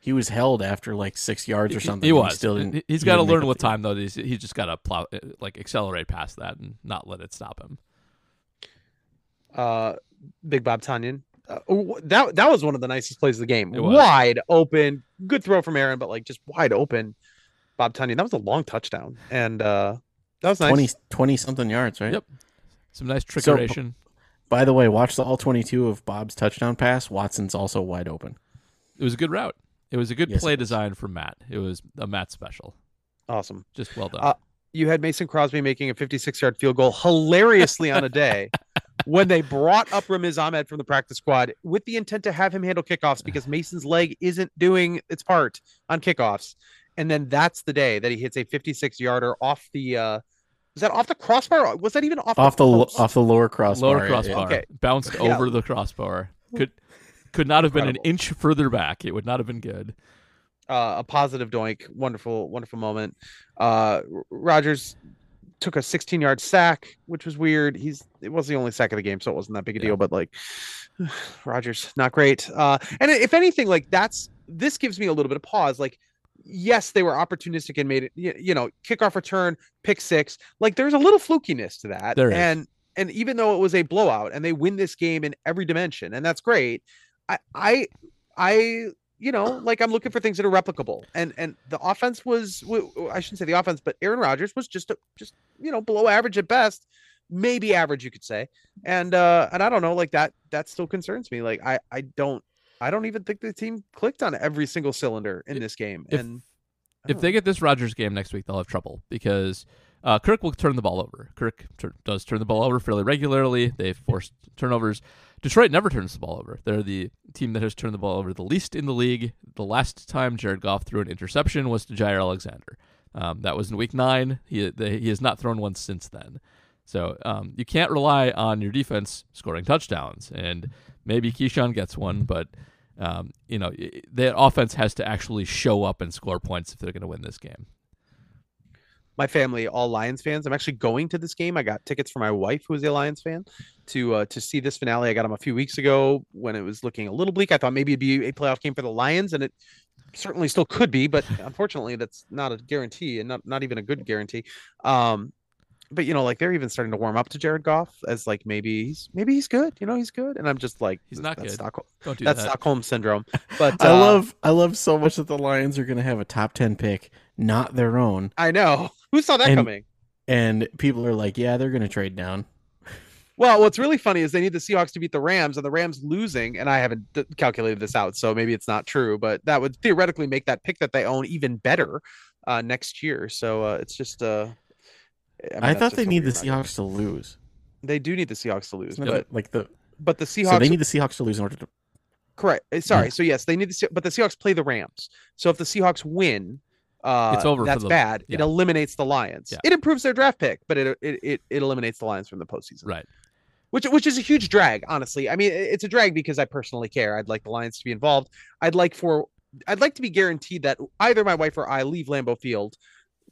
he was held after like six yards or something. He, he was, he still didn't, he's got to learn with time though. He's, he's just got to plow, like accelerate past that and not let it stop him. Uh, Big Bob Tonyan. Uh, that that was one of the nicest plays of the game. Wide open, good throw from Aaron, but like just wide open. Bob Tonyan, that was a long touchdown, and uh, that was nice. twenty, twenty something yards, right? Yep. Some nice trickeration. So, by the way, watch the all twenty-two of Bob's touchdown pass. Watson's also wide open. It was a good route. It was a good yes, play design from Matt. It was a Matt special. Awesome. Just well done. Uh, you had Mason Crosby making a fifty-six yard field goal hilariously on a day when they brought up Ramiz Ahmed from the practice squad with the intent to have him handle kickoffs because Mason's leg isn't doing its part on kickoffs. And then that's the day that he hits a fifty-six yarder off the, uh, was that off the crossbar? Was that even off, off the, the off the lower crossbar? Lower crossbar. Okay. Bounced yeah. over the crossbar. Could, could not have Incredible. been an inch further back. It would not have been good. Uh, a positive doink. Wonderful, wonderful moment. Uh, Rodgers took a sixteen yard sack, which was weird. He's it was the only sack of the game, so it wasn't that big a deal, yeah. but like Rodgers, not great. Uh, and if anything, like that's this gives me a little bit of pause. Like, yes, they were opportunistic and made it, you, you know, kickoff return, pick six. Like, there's a little flukiness to that. There and is. and even though it was a blowout and they win this game in every dimension, and that's great, I, I, I, you know, like I'm looking for things that are replicable, and and the offense was, I shouldn't say the offense, but Aaron Rodgers was just a, just you know below average at best, maybe average you could say, and uh, and I don't know, like that that still concerns me. Like I I don't I don't even think the team clicked on every single cylinder in this game. If, and if they know. get this Rodgers game next week, they'll have trouble because Uh, Kirk will turn the ball over. Kirk tur- does turn the ball over fairly regularly. They've forced turnovers. Detroit never turns the ball over. They're the team that has turned the ball over the least in the league. The last time Jared Goff threw an interception was to Jaire Alexander. Um, that was in week nine. He they, he has not thrown one since then. So um, you can't rely on your defense scoring touchdowns. And maybe Keisean gets one, but um, you know the offense has to actually show up and score points if they're going to win this game. My family, all Lions fans. I'm actually going to this game. I got tickets for my wife, who is a Lions fan, to uh, to see this finale. I got them a few weeks ago when it was looking a little bleak. I thought maybe it'd be a playoff game for the Lions, and it certainly still could be, but unfortunately, that's not a guarantee, and not, not even a good guarantee. Um, but you know, like they're even starting to warm up to Jared Goff as like maybe he's maybe he's good. You know, he's good, and I'm just like he's not that's good. Stockholm, Don't do that's that. Stockholm syndrome. But uh, I love I love so much that the Lions are going to have a top ten pick, not their own. I know. Who saw that and, coming? And people are like, yeah, they're going to trade down. Well, what's really funny is they need the Seahawks to beat the Rams, and the Rams losing, and I haven't calculated this out, so maybe it's not true, but that would theoretically make that pick that they own even better uh, next year. So uh, it's just... Uh, I, mean, I thought they need the Seahawks to lose. They do need the Seahawks to lose. But, it, like the, but the Seahawks... So they need the Seahawks to lose in order to... Correct. Sorry. Yeah. So yes, they need the... But the Seahawks play the Rams. So if the Seahawks win... Uh, it's over. That's for the, bad. Yeah. It eliminates the Lions. Yeah. It improves their draft pick, but it, it it it eliminates the Lions from the postseason. Right. Which which is a huge drag, honestly. I mean, it's a drag because I personally care. I'd like the Lions to be involved. I'd like for I'd like to be guaranteed that either my wife or I leave Lambeau Field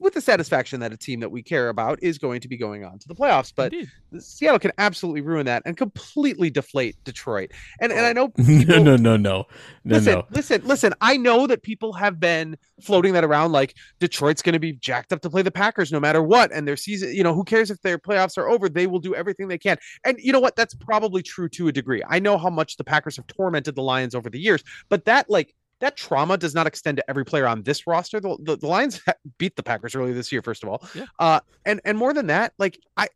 with the satisfaction that a team that we care about is going to be going on to the playoffs. But Seattle can absolutely ruin that and completely deflate Detroit. And and I know people, no, no, no, no, no, listen, no. listen, listen. I know that people have been floating that around like Detroit's going to be jacked up to play the Packers no matter what. And their season, you know, who cares if their playoffs are over? They will do everything they can. And you know what? That's probably true to a degree. I know how much the Packers have tormented the Lions over the years, but that like, that trauma does not extend to every player on this roster. The, the, the Lions beat the Packers earlier this year, first of all. Yeah. Uh, and, and more than that, like I,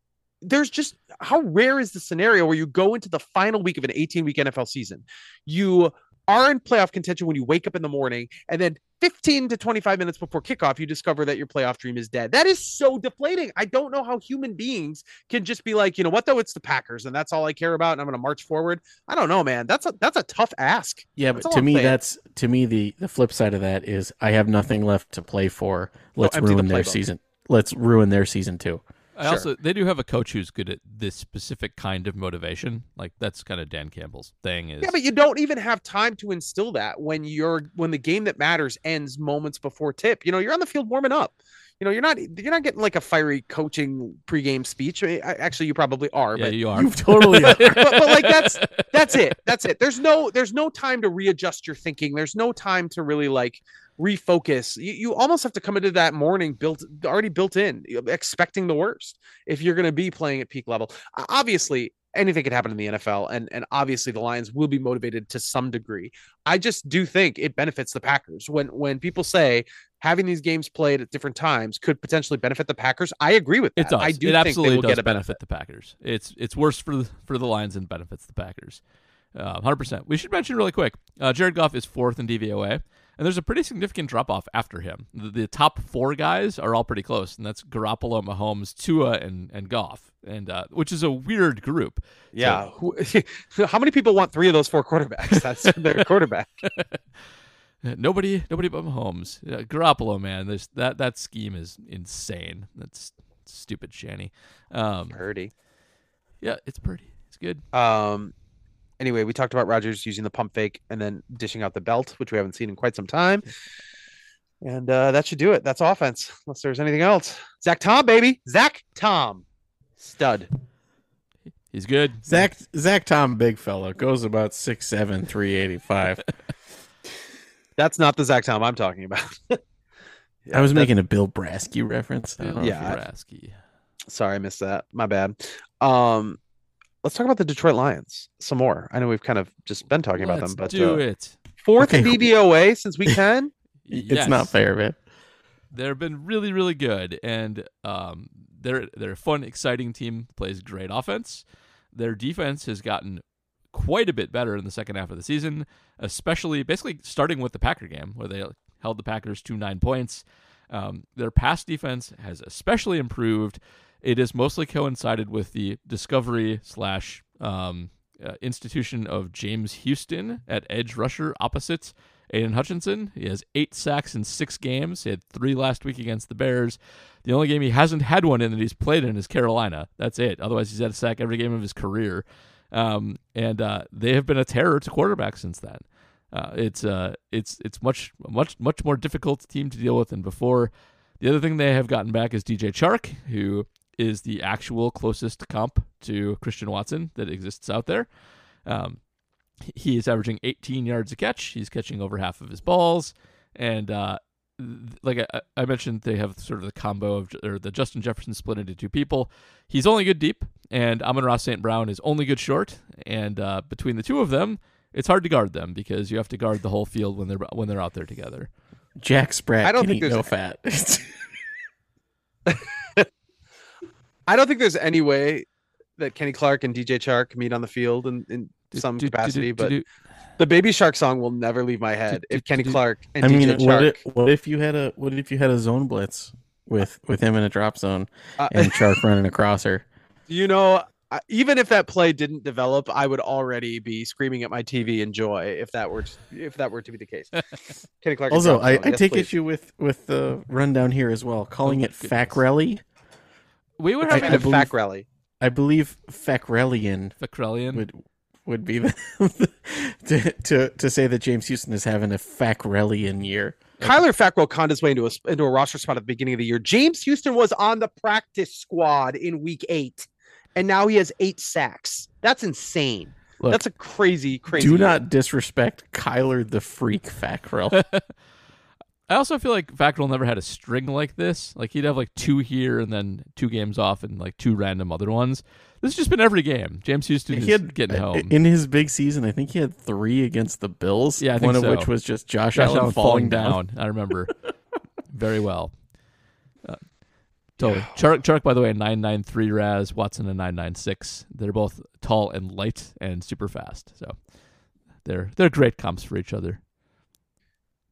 there's just how rare is the scenario where you go into the final week of an eighteen week N F L season. You are in playoff contention when you wake up in the morning, and then fifteen to twenty-five minutes before kickoff, you discover that your playoff dream is dead. That is so deflating. I don't know how human beings can just be like, you know what, though, it's the Packers and that's all I care about, and I'm going to march forward. I don't know, man. That's a, that's a tough ask. Yeah, that's but to I'm me, playing. that's to me, the, the flip side of that is I have nothing left to play for. Let's no, ruin the their season. Let's ruin their season too. I sure. also, they do have a coach who's good at this specific kind of motivation. Like that's kind of Dan Campbell's thing. Is yeah, but you don't even have time to instill that when you're when the game that matters ends moments before tip. You know, you're on the field warming up. You know, you're not you're not getting like a fiery coaching pregame speech. I mean, actually, you probably are. Yeah, but you are. You totally are. But, but like that's that's it. That's it. There's no there's no time to readjust your thinking. There's no time to really like. refocus. You, you almost have to come into that morning built already built in, expecting the worst if you're going to be playing at peak level. Obviously, anything could happen in the N F L, and and obviously the Lions will be motivated to some degree. I just do think it benefits the Packers when when people say having these games played at different times could potentially benefit the Packers. I agree with that. It does. I do it think absolutely they will does get a benefit. benefit the Packers. It's it's worse for the, for the Lions and benefits the Packers. Uh, one hundred percent. We should mention really quick. Uh, Jared Goff is fourth in D V O A. And there's a pretty significant drop-off after him. The, the top four guys are all pretty close, and that's Garoppolo, Mahomes, Tua, and and Goff, and uh, which is a weird group. Yeah. So, who, how many people want three of those four quarterbacks? That's their quarterback. nobody nobody but Mahomes. Yeah, Garoppolo, man, there's, that that scheme is insane. That's stupid, Shani. Um, Purdy. Yeah, it's Purdy. It's good. Um. Anyway, we talked about Rodgers using the pump fake and then dishing out the belt, which we haven't seen in quite some time. And uh, that should do it. That's offense, unless there's anything else. Zach Tom, baby. Zach Tom. Stud. He's good. Zach Zach Tom, big fella. Goes about six seven, three eighty-five. That's not the Zach Tom I'm talking about. I was making a Bill Brasky reference. I don't yeah. Know Brasky. Sorry, I missed that. My bad. Um, Let's talk about the Detroit Lions some more. I know we've kind of just been talking Let's about them, but do uh, it. Fourth okay. D V O A since week ten. It's yes. not fair, man. They've been really, really good, and um, they're they're a fun, exciting team. Plays great offense. Their defense has gotten quite a bit better in the second half of the season, especially basically starting with the Packer game where they held the Packers to nine points. Um, their pass defense has especially improved. It has mostly coincided with the discovery slash um, uh, institution of James Houston at edge rusher opposite Aiden Hutchinson. He has eight sacks in six games. He had three last week against the Bears. The only game he hasn't had one in that he's played in is Carolina. That's it. Otherwise, he's had a sack every game of his career. Um, and uh, they have been a terror to quarterbacks since then. Uh, it's uh, it's it's much much much more difficult team to deal with than before. The other thing they have gotten back is D J Chark, who is the actual closest comp to Christian Watson that exists out there. Um, he is averaging eighteen yards a catch. He's catching over half of his balls, and uh, th- like I, I mentioned, they have sort of the combo of or the Justin Jefferson split into two people. He's only good deep, and Amon-Ra Saint Brown is only good short, and uh, between the two of them, it's hard to guard them because you have to guard the whole field when they're when they're out there together. Jack Spratt I don't can think eat no fat. I don't think there's any way that Kenny Clark and D J Chark meet on the field in, in some do, capacity, do, do, do, do, but do. The Baby Shark song will never leave my head. Do, do, if Kenny do, Clark and I mean, D J Chark, what if, what if you had a what if you had a zone blitz with with him in a drop zone uh, and Chark running across her? You know, even if that play didn't develop, I would already be screaming at my T V in joy if that were to, if that were to be the case. Kenny Clark. Also, I, I yes, take please. issue with with the rundown here as well, calling oh, it Fac Rally. We were having I, I a believe, Fac Rally. I believe Facrellian Facrellian would would be the, to, to to say that James Houston is having a Facrellian year. Kyler Fack will conned his way into a into a roster spot at the beginning of the year. James Houston was on the practice squad in week eight. And now he has eight sacks. That's insane. Look, that's a crazy, crazy. Do game. Not disrespect Kyler the Freak Fackrell. I also feel like Fackrell never had a string like this. Like he'd have like two here and then two games off and like two random other ones. This has just been every game. James Houston he is had, getting home. In his big season, I think he had three against the Bills. Yeah, I think one so. of which was just Josh, Josh Allen, Allen falling down. down. I remember very well. Totally. Chark, Chark, by the way, a nine nine three Raz, Watson a nine nine six. They're both tall and light and super fast. So they're they're great comps for each other.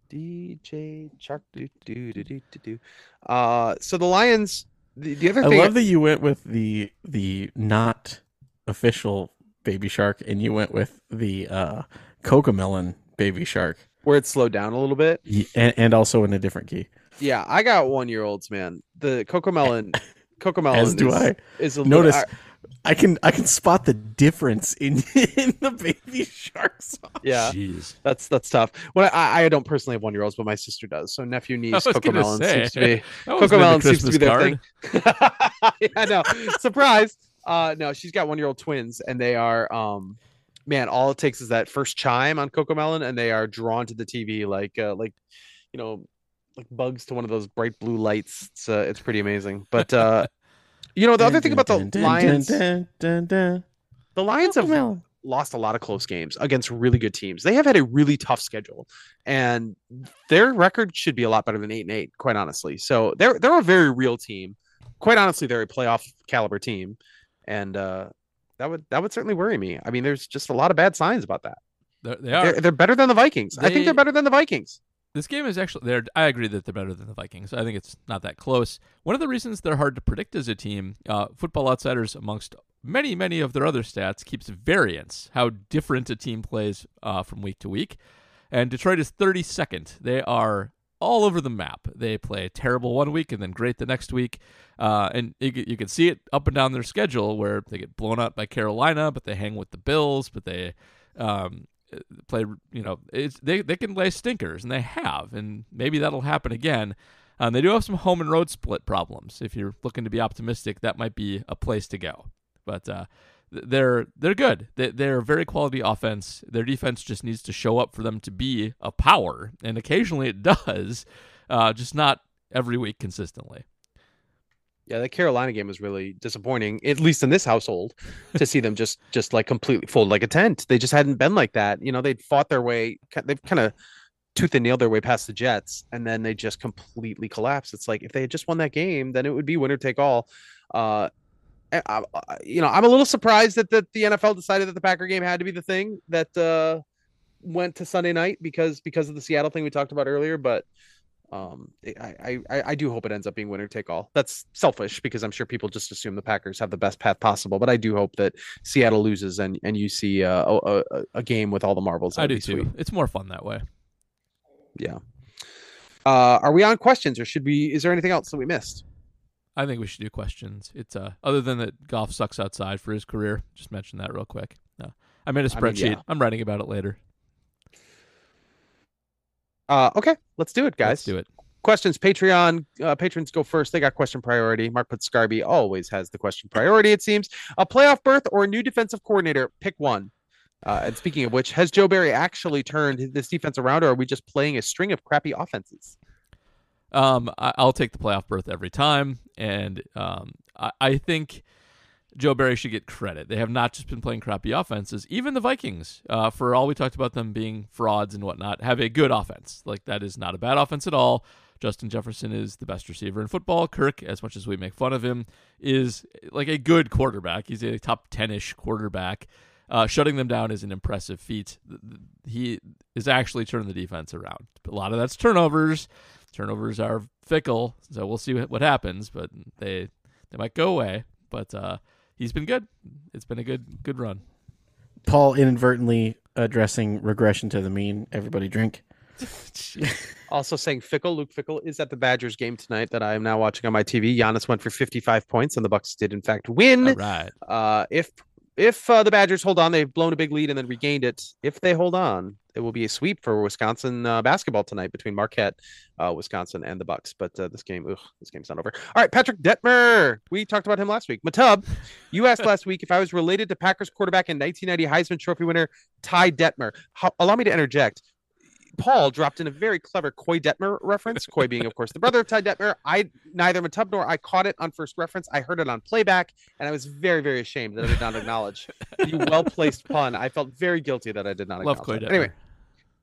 D J Chark, do do do do do. Uh, so the Lions. The, the other thing I love I, that you went with the the not official Baby Shark, and you went with the uh, Cocomelon Baby Shark, where it slowed down a little bit, and, and also in a different key. Yeah, I got one-year-olds, man. The Cocomelon, Cocomelon As do is, I. is a Notice, little... I can I can spot the difference in, in the Baby Shark song. Yeah, Jeez. that's that's tough. When I, I don't personally have one-year-olds, but my sister does. So nephew, niece, Cocomelon seems to be Cocomelon seems to be their thing. Yeah, no surprise. Uh, no, she's got one-year-old twins, and they are um, man. All it takes is that first chime on Cocomelon, and they are drawn to the T V like uh, like you know. Like bugs to one of those bright blue lights. It's uh, it's pretty amazing. But uh, you know the other thing about the Lions, the Lions have lost a lot of close games against really good teams. They have had a really tough schedule, and their record should be a lot better than eight and eight, quite honestly. So they're they're a very real team. Quite honestly, they're a playoff caliber team, and uh, that would that would certainly worry me. I mean, there's just a lot of bad signs about that. They're, they are. They're, they're better than the Vikings. They... I think they're better than the Vikings. This game is actually there. I agree that they're better than the Vikings. I think it's not that close. One of the reasons they're hard to predict as a team, uh, Football Outsiders, amongst many, many of their other stats, keeps variance, how different a team plays uh, from week to week. And Detroit is thirty-second. They are all over the map. They play terrible one week and then great the next week. Uh, and you, you can see it up and down their schedule where they get blown out by Carolina, but they hang with the Bills, but they... Um, play you know it's they they can lay stinkers, and they have, and maybe that'll happen again. Um, they do have some home and road split problems. If you're looking to be optimistic, that might be a place to go. But uh they're they're good. They, they're a very quality offense. Their defense just needs to show up for them to be a power, and occasionally it does, uh just not every week consistently. Yeah, the Carolina game was really disappointing, at least in this household, to see them just just like completely fold like a tent. They just hadn't been like that. You know, they'd fought their way. They've kind of tooth and nail their way past the Jets, and then they just completely collapsed. It's like if they had just won that game, then it would be winner take all. Uh, I, I, you know, I'm a little surprised that, that the N F L decided that the Packer game had to be the thing that uh, went to Sunday night because because of the Seattle thing we talked about earlier. But Um, I, I, I do hope it ends up being winner take all. That's selfish because I'm sure people just assume the Packers have the best path possible, but I do hope that Seattle loses and, and you see uh, a, a, a game with all the marbles. That'd I do too. Sweet. It's more fun that way. Yeah. Uh, are we on questions or should we, is there anything else that we missed? I think we should do questions. It's uh, other than that Goff sucks outside for his career. Just mention that real quick. No, I made a spreadsheet. I mean, yeah. I'm writing about it later. Uh, okay, let's do it, guys. Let's do it. Questions, Patreon. Uh, patrons go first. They got question priority. Mark Putscarby always has the question priority, it seems. A playoff berth or a new defensive coordinator? Pick one. Uh, and speaking of which, has Joe Barry actually turned this defense around, or are we just playing a string of crappy offenses? Um, I- I'll take the playoff berth every time. And um, I-, I think Joe Barry should get credit. They have not just been playing crappy offenses. Even the Vikings, uh, for all we talked about them being frauds and whatnot, have a good offense. Like, that is not a bad offense at all. Justin Jefferson is the best receiver in football. Kirk, as much as we make fun of him, is like a good quarterback. He's a top ten-ish quarterback. Uh, shutting them down is an impressive feat. He is actually turning the defense around. A lot of that's turnovers. Turnovers are fickle, so we'll see what happens, but they they might go away. But uh, he's been good. It's been a good good run. Paul inadvertently addressing regression to the mean. Everybody drink. Also saying fickle. Luke Fickell is at the Badgers game tonight that I am now watching on my T V. Giannis went for fifty-five points, and the Bucks did, in fact, win. All right. Uh, if if uh, the Badgers hold on, they've blown a big lead and then regained it. If they hold on, it will be a sweep for Wisconsin uh, basketball tonight between Marquette, uh, Wisconsin, and the Bucks. But uh, this game, ugh, this game's not over. All right, Patrick Detmer. We talked about him last week. Matub, you asked last week if I was related to Packers quarterback and nineteen ninety Heisman Trophy winner Ty Detmer. How, allow me to interject. Paul dropped in a very clever Coy Detmer reference. Coy being, of course, the brother of Ty Detmer. I neither Matub nor I caught it on first reference. I heard it on playback, and I was very, very ashamed that I did not acknowledge the well-placed pun. I felt very guilty that I did not acknowledge. Love Coy Detmer. Anyway,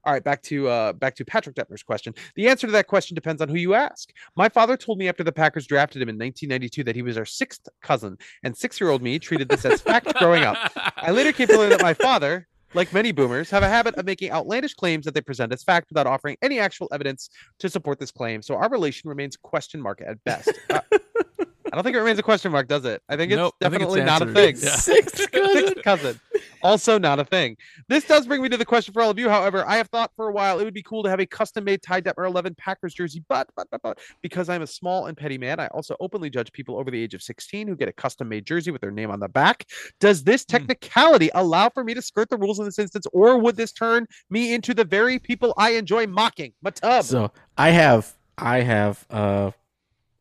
all right, back to uh, back to Patrick Detmer's question. The answer to that question depends on who you ask. My father told me after the Packers drafted him in nineteen ninety-two that he was our sixth cousin, and six-year-old me treated this as fact growing up. I later came to learn that my father, like many boomers, have a habit of making outlandish claims that they present as fact without offering any actual evidence to support this claim. So our relation remains a question mark at best. Uh, I don't think it remains a question mark, does it? I think it's nope, definitely think it's not a thing. Yeah. Sixth cousin. Sixth cousin. Also not a thing. This does bring me to the question for all of you. However, I have thought for a while it would be cool to have a custom-made Ty Detmer eleven Packers jersey, but, but, but, but because I'm a small and petty man, I also openly judge people over the age of sixteen who get a custom-made jersey with their name on the back. Does this technicality hmm. allow for me to skirt the rules in this instance, or would this turn me into the very people I enjoy mocking? Matub. So I have, I have uh,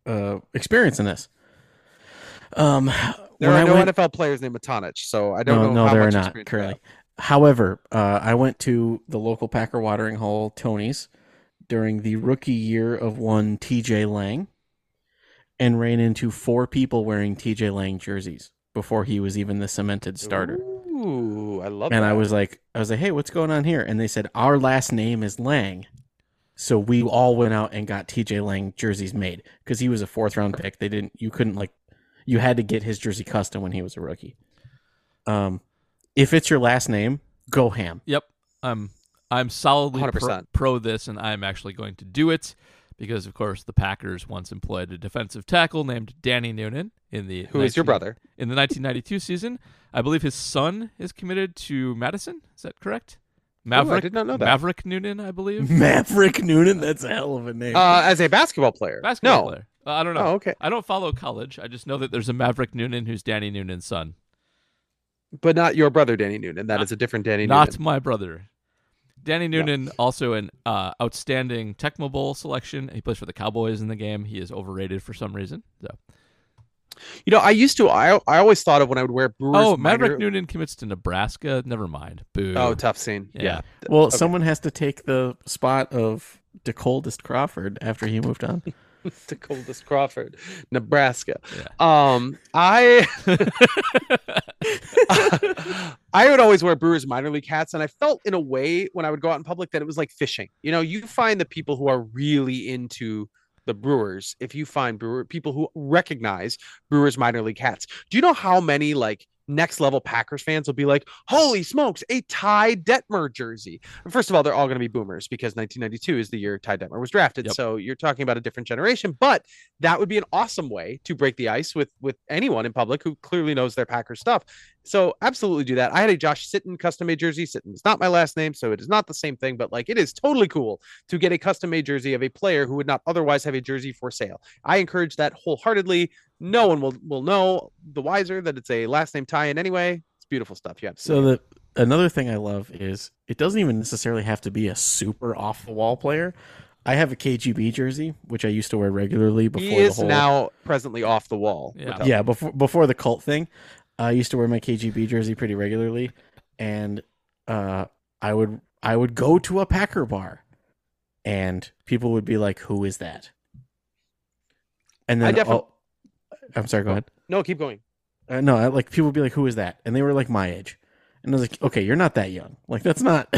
uh, experience in this. Um, there are I no went... N F L players named Matonich, so I don't no, know no, how there much are not currently. However, uh, I went to the local Packer watering hole, Tony's, during the rookie year of one T J Lang, and ran into four people wearing T J Lang jerseys before he was even the cemented starter. Ooh, I love. And that. I was like, I was like, hey, what's going on here? And they said our last name is Lang. So we all went out and got T J Lang jerseys made because he was a fourth round pick. They didn't, you couldn't like. You had to get his jersey custom when he was a rookie. Um, if it's your last name, go ham. Yep, I'm I'm solidly pro, pro this, and I'm actually going to do it because, of course, the Packers once employed a defensive tackle named Danny Noonan in the who nineteen, is your brother in the nineteen ninety-two season. I believe his son is committed to Madison. Is that correct? Maverick, Ooh, I did not know that. Maverick Noonan, I believe. Maverick Noonan, that's a hell of a name. Uh, as a basketball player, basketball no. player. I don't know. Oh, okay. I don't follow college. I just know that there's a Maverick Noonan who's Danny Noonan's son. But not your brother, Danny Noonan. That not, is a different Danny Noonan. Not my brother. Danny Noonan, no. also an uh, outstanding Tecmo Bowl selection. He plays for the Cowboys in the game. He is overrated for some reason. So, You know, I used to, I I always thought of when I would wear Brewers. Oh, Maverick minor... Noonan commits to Nebraska. Never mind. Boo. Oh, tough scene. Yeah. yeah. Well, okay. Someone has to take the spot of DeColdest Crawford after he moved on. To coldest Crawford, Nebraska. Yeah. Um, I I would always wear Brewers minor league hats, and I felt in a way when I would go out in public that it was like fishing. You know, you find the people who are really into the Brewers if you find brewer people who recognize Brewers minor league hats. Do you know how many like next level Packers fans will be like, holy smokes, a Ty Detmer jersey. And first of all, they're all going to be boomers because nineteen ninety-two is the year Ty Detmer was drafted. Yep. So you're talking about a different generation, but that would be an awesome way to break the ice with, with anyone in public who clearly knows their Packers stuff. So absolutely do that. I had a Josh Sitton custom made jersey. Sitton is not my last name, so it is not the same thing, but like, it is totally cool to get a custom made jersey of a player who would not otherwise have a jersey for sale. I encourage that wholeheartedly. No one will, will know the wiser that it's a last name tie in anyway. It's beautiful stuff. Yeah. So the another thing I love is it doesn't even necessarily have to be a super off the wall player. I have a K G B jersey, which I used to wear regularly before he is the whole now presently off the wall. Yeah. yeah before before the cult thing, I used to wear my K G B jersey pretty regularly, and uh, I would I would go to a Packer bar, and people would be like, "Who is that?" And then I definitely. Oh, I'm sorry, go ahead. No, keep going. Uh, no, I, like people would be like, who is that? And they were like my age. And I was like, okay, you're not that young. Like, that's not,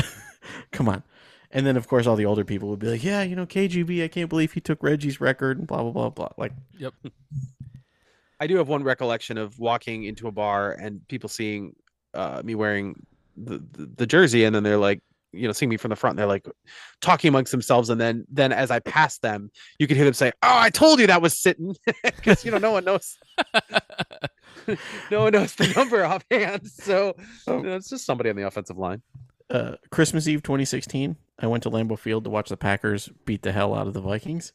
come on. And then, of course, all the older people would be like, yeah, you know, K G B, I can't believe he took Reggie's record and blah, blah, blah, blah. Like, yep. I do have one recollection of walking into a bar and people seeing uh, me wearing the, the, the jersey. And then they're like, you know, seeing me from the front, and they're like talking amongst themselves. And then, then as I passed them, you could hear them say, oh, I told you that was Sitton. Cause you know, no one knows, no one knows the number offhand. So you know, it's just somebody on the offensive line. Uh, Christmas Eve, twenty sixteen, I went to Lambeau Field to watch the Packers beat the hell out of the Vikings.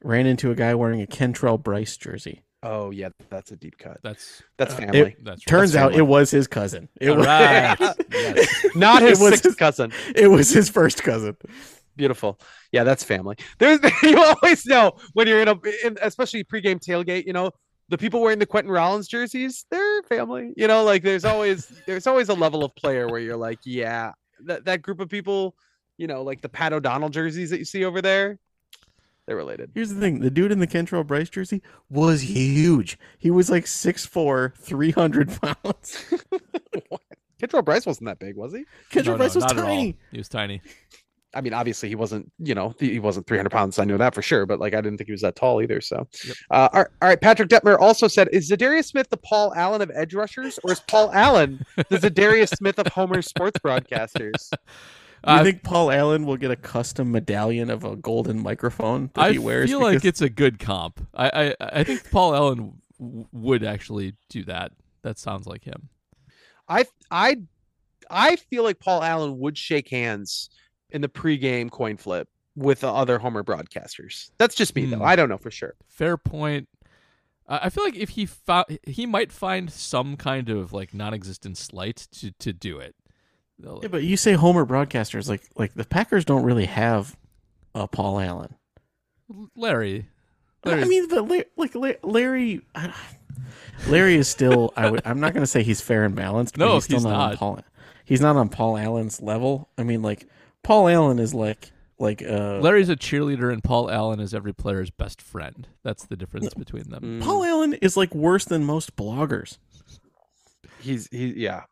Ran into a guy wearing a Kentrell Bryce jersey. Oh yeah, that's a deep cut. That's that's family. It, that's turns that's family. out it was his cousin. It All was right. yes. not his was sixth his, cousin. It was his first cousin. Beautiful. Yeah, that's family. There's you always know when you're in a, in, especially pregame tailgate. You know, the people wearing the Quentin Rollins jerseys, they're family. You know, like there's always there's always a level of player where you're like, yeah, that that group of people. You know, like the Pat O'Donnell jerseys that you see over there. They're related. Here's the thing. The dude in the Kentrell Bryce jersey was huge. He was like six foot four, three hundred pounds. Kentrell Bryce wasn't that big, was he? Kentrell no, Bryce no, was tiny. He was tiny. I mean, obviously he wasn't, you know, he wasn't three hundred pounds. I know that for sure, but like, I didn't think he was that tall either. So, yep. uh, all, right, all right. Patrick Detmer also said, is Zadarius Smith the Paul Allen of edge rushers, or is Paul Allen the Zadarius Smith of Homer sports broadcasters? I think Paul Allen will get a custom medallion of a golden microphone that I he wears. I feel because... like it's a good comp. I, I, I think Paul Allen w- would actually do that. That sounds like him. I I I feel like Paul Allen would shake hands in the pregame coin flip with the other Homer broadcasters. That's just me, mm. though. I don't know for sure. Fair point. Uh, I feel like if he found, he might find some kind of like non-existent slight to, to do it. Like, yeah, but you say Homer broadcasters, like like the Packers don't really have a Paul Allen. Larry, Larry's... I mean, but like Larry, Larry is still. I would, I'm not going to say he's fair and balanced. But no, he's, still he's not. not. On Paul, he's not on Paul Allen's level. I mean, like Paul Allen is like like uh, Larry's a cheerleader, and Paul Allen is every player's best friend. That's the difference no, between them. Paul Allen is like worse than most bloggers. He's he yeah,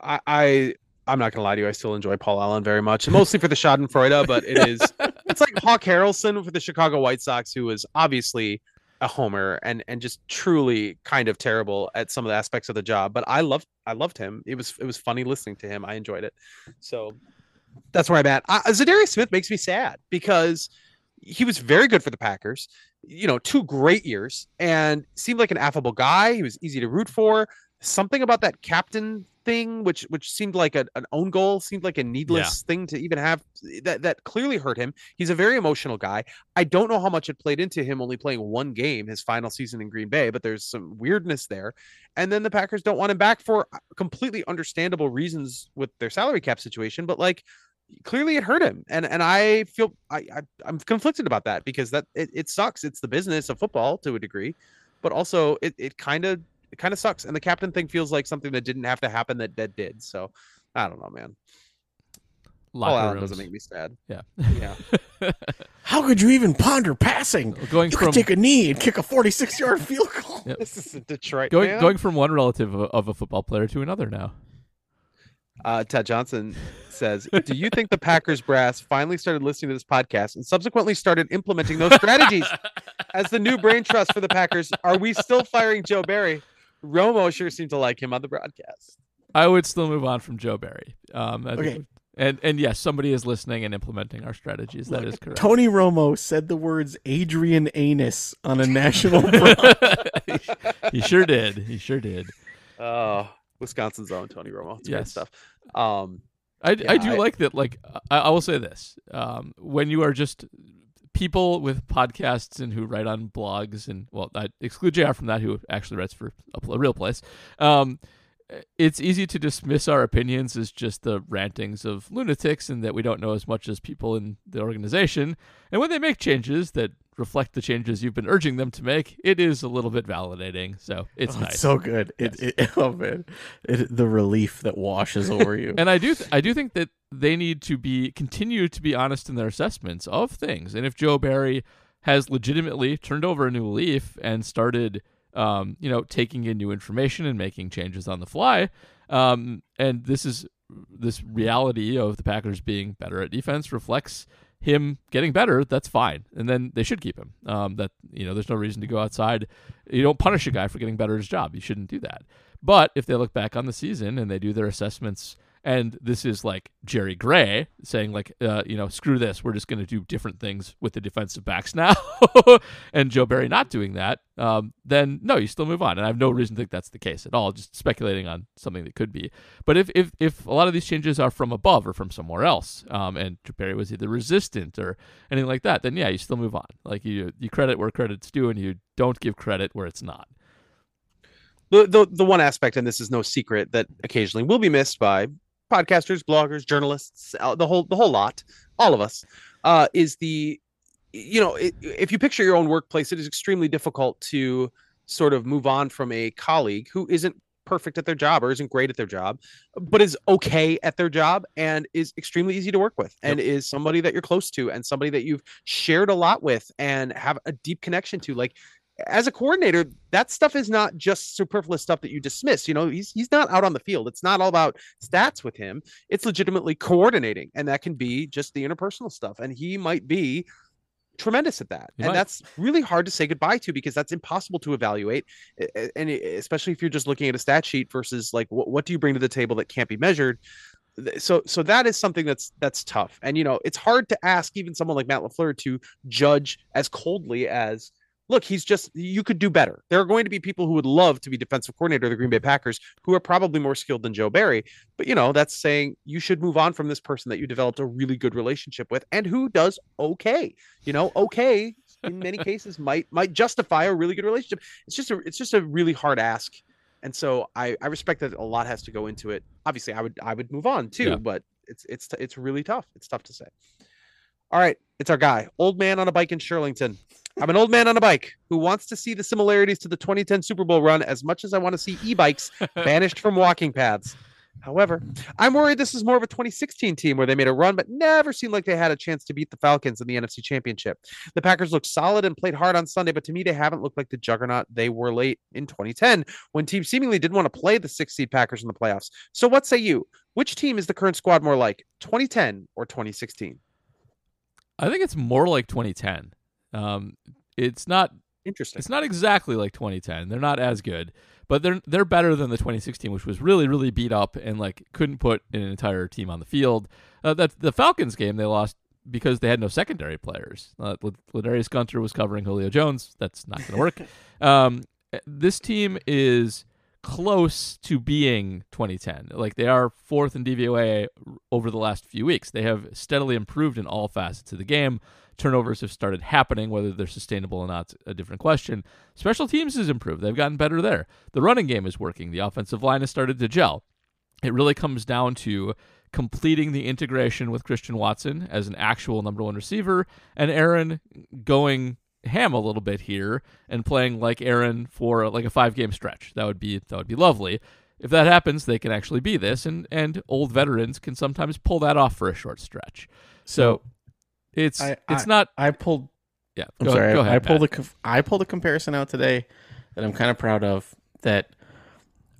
I. I I'm not gonna lie to you. I still enjoy Paul Allen very much, mostly for the Schadenfreude, but it is it's like Hawk Harrelson for the Chicago White Sox, who was obviously a homer and and just truly kind of terrible at some of the aspects of the job. But I loved I loved him. It was it was funny listening to him. I enjoyed it. So that's where I'm at. I, Zadarius Smith makes me sad because he was very good for the Packers. You know, two great years, and seemed like an affable guy. He was easy to root for. Something about that captain thing, which which seemed like a, an own goal, seemed like a needless yeah. thing to even have. That that clearly hurt him. He's a very emotional guy. I don't know how much it played into him only playing one game his final season in Green Bay, but there's some weirdness there. And then the Packers don't want him back for completely understandable reasons with their salary cap situation, but like clearly it hurt him. And and I feel I, I I'm conflicted about that because that it, it sucks. It's the business of football to a degree, but also it it kind of It kind of sucks, and the captain thing feels like something that didn't have to happen that that did. So, I don't know, man. Locker Paul Allen doesn't make me sad. Yeah, yeah. How could you even ponder passing? Going you from could take a knee and kick a forty-six yard field goal. Yep. This is Detroit. Going man. going from one relative of, of a football player to another now. Uh, Ted Johnson says, "Do you think the Packers brass finally started listening to this podcast and subsequently started implementing those strategies as the new brain trust for the Packers? Are we still firing Joe Barry?" Romo sure seemed to like him on the broadcast. I would still move on from Joe Barry. Um, okay. Would, and, and yes, somebody is listening and implementing our strategies. That Look, is correct. Tony Romo said the words Adrian Anus on a national broadcast. He sure did. He sure did. Oh, Wisconsin's own Tony Romo. It's yes. great stuff. Um, I, yeah, I do I, like that. Like, I, I will say this. Um, when you are just people with podcasts and who write on blogs, and well, I exclude J R from that, who actually writes for a, a real place. Um, it's easy to dismiss our opinions as just the rantings of lunatics and that we don't know as much as people in the organization. And when they make changes that reflect the changes you've been urging them to make, it is a little bit validating. So it's oh, nice. It's so good. Yes. It, it, oh man, it, the relief that washes over you. And I do, th- I do think that they need to be continue to be honest in their assessments of things. And if Joe Barry has legitimately turned over a new leaf and started, um, you know, taking in new information and making changes on the fly, um, and this is this reality of the Packers being better at defense reflects him getting better, that's fine. And then they should keep him. Um, that, you know, there's no reason to go outside. You don't punish a guy for getting better at his job. You shouldn't do that. But if they look back on the season and they do their assessments, and this is like Jerry Gray saying, like, uh, you know, screw this, we're just going to do different things with the defensive backs now, and Joe Barry not doing that, um, then no, you still move on. And I have no reason to think that's the case at all, just speculating on something that could be. But if if, if a lot of these changes are from above or from somewhere else, um, and Joe Barry was either resistant or anything like that, then yeah, you still move on. Like, you, you credit where credit's due, and you don't give credit where it's not. The, the, the one aspect, and this is no secret, that occasionally will be missed by podcasters, bloggers, journalists, the whole the whole lot, all of us, uh, is the, you know, it, if you picture your own workplace, it is extremely difficult to sort of move on from a colleague who isn't perfect at their job or isn't great at their job, but is okay at their job and is extremely easy to work with, and yep. is somebody that you're close to and somebody that you've shared a lot with and have a deep connection to. Like, as a coordinator, that stuff is not just superfluous stuff that you dismiss. You know, he's he's not out on the field. It's not all about stats with him. It's legitimately coordinating, and that can be just the interpersonal stuff. And he might be tremendous at that. He and might. That's really hard to say goodbye to, because that's impossible to evaluate. And especially if you're just looking at a stat sheet versus like, what, what do you bring to the table that can't be measured? So, so that is something that's, that's tough. And, you know, it's hard to ask even someone like Matt LaFleur to judge as coldly as, look, he's just, you could do better. There are going to be people who would love to be defensive coordinator of the Green Bay Packers who are probably more skilled than Joe Barry. But, you know, that's saying you should move on from this person that you developed a really good relationship with and who does okay. You know, okay, in many cases, might might justify a really good relationship. It's just a, it's just a really hard ask. And so I, I respect that a lot has to go into it. Obviously, I would I would move on, too. Yeah. But it's it's it's really tough. It's tough to say. All right. It's our guy. Old man on a bike in Shirlington. I'm an old man on a bike who wants to see the similarities to the twenty ten Super Bowl run as much as I want to see e-bikes banished from walking paths. However, I'm worried this is more of a twenty sixteen team where they made a run but never seemed like they had a chance to beat the Falcons in the N F C Championship. The Packers looked solid and played hard on Sunday, but to me they haven't looked like the juggernaut they were late in twenty ten when teams seemingly didn't want to play the sixth seed Packers in the playoffs. So what say you? Which team is the current squad more like, twenty ten or twenty sixteen? I think it's more like twenty ten. Um, it's not interesting. It's not exactly like twenty ten. They're not as good, but they're they're better than the twenty sixteen, which was really really beat up and like couldn't put an entire team on the field. Uh, that the Falcons game they lost because they had no secondary players. Uh, Ladarius Gunter was covering Julio Jones. That's not going to work. um, this team is close to being twenty ten. Like, they are fourth in D V O A over the last few weeks. They have steadily improved in all facets of the game. Turnovers have started happening. Whether they're sustainable or not, a different question. Special teams has improved. They've gotten better there. The running game is working. The offensive line has started to gel. It really comes down to completing the integration with Christian Watson as an actual number one receiver and Aaron going ham a little bit here and playing like Aaron for like a five game stretch. That would be, that would be lovely. If that happens, they can actually be this, and, and old veterans can sometimes pull that off for a short stretch. So It's I, it's I, not. I pulled. Yeah, I'm go, sorry. Go ahead, I pulled Pat. a I pulled a comparison out today that I'm kind of proud of. That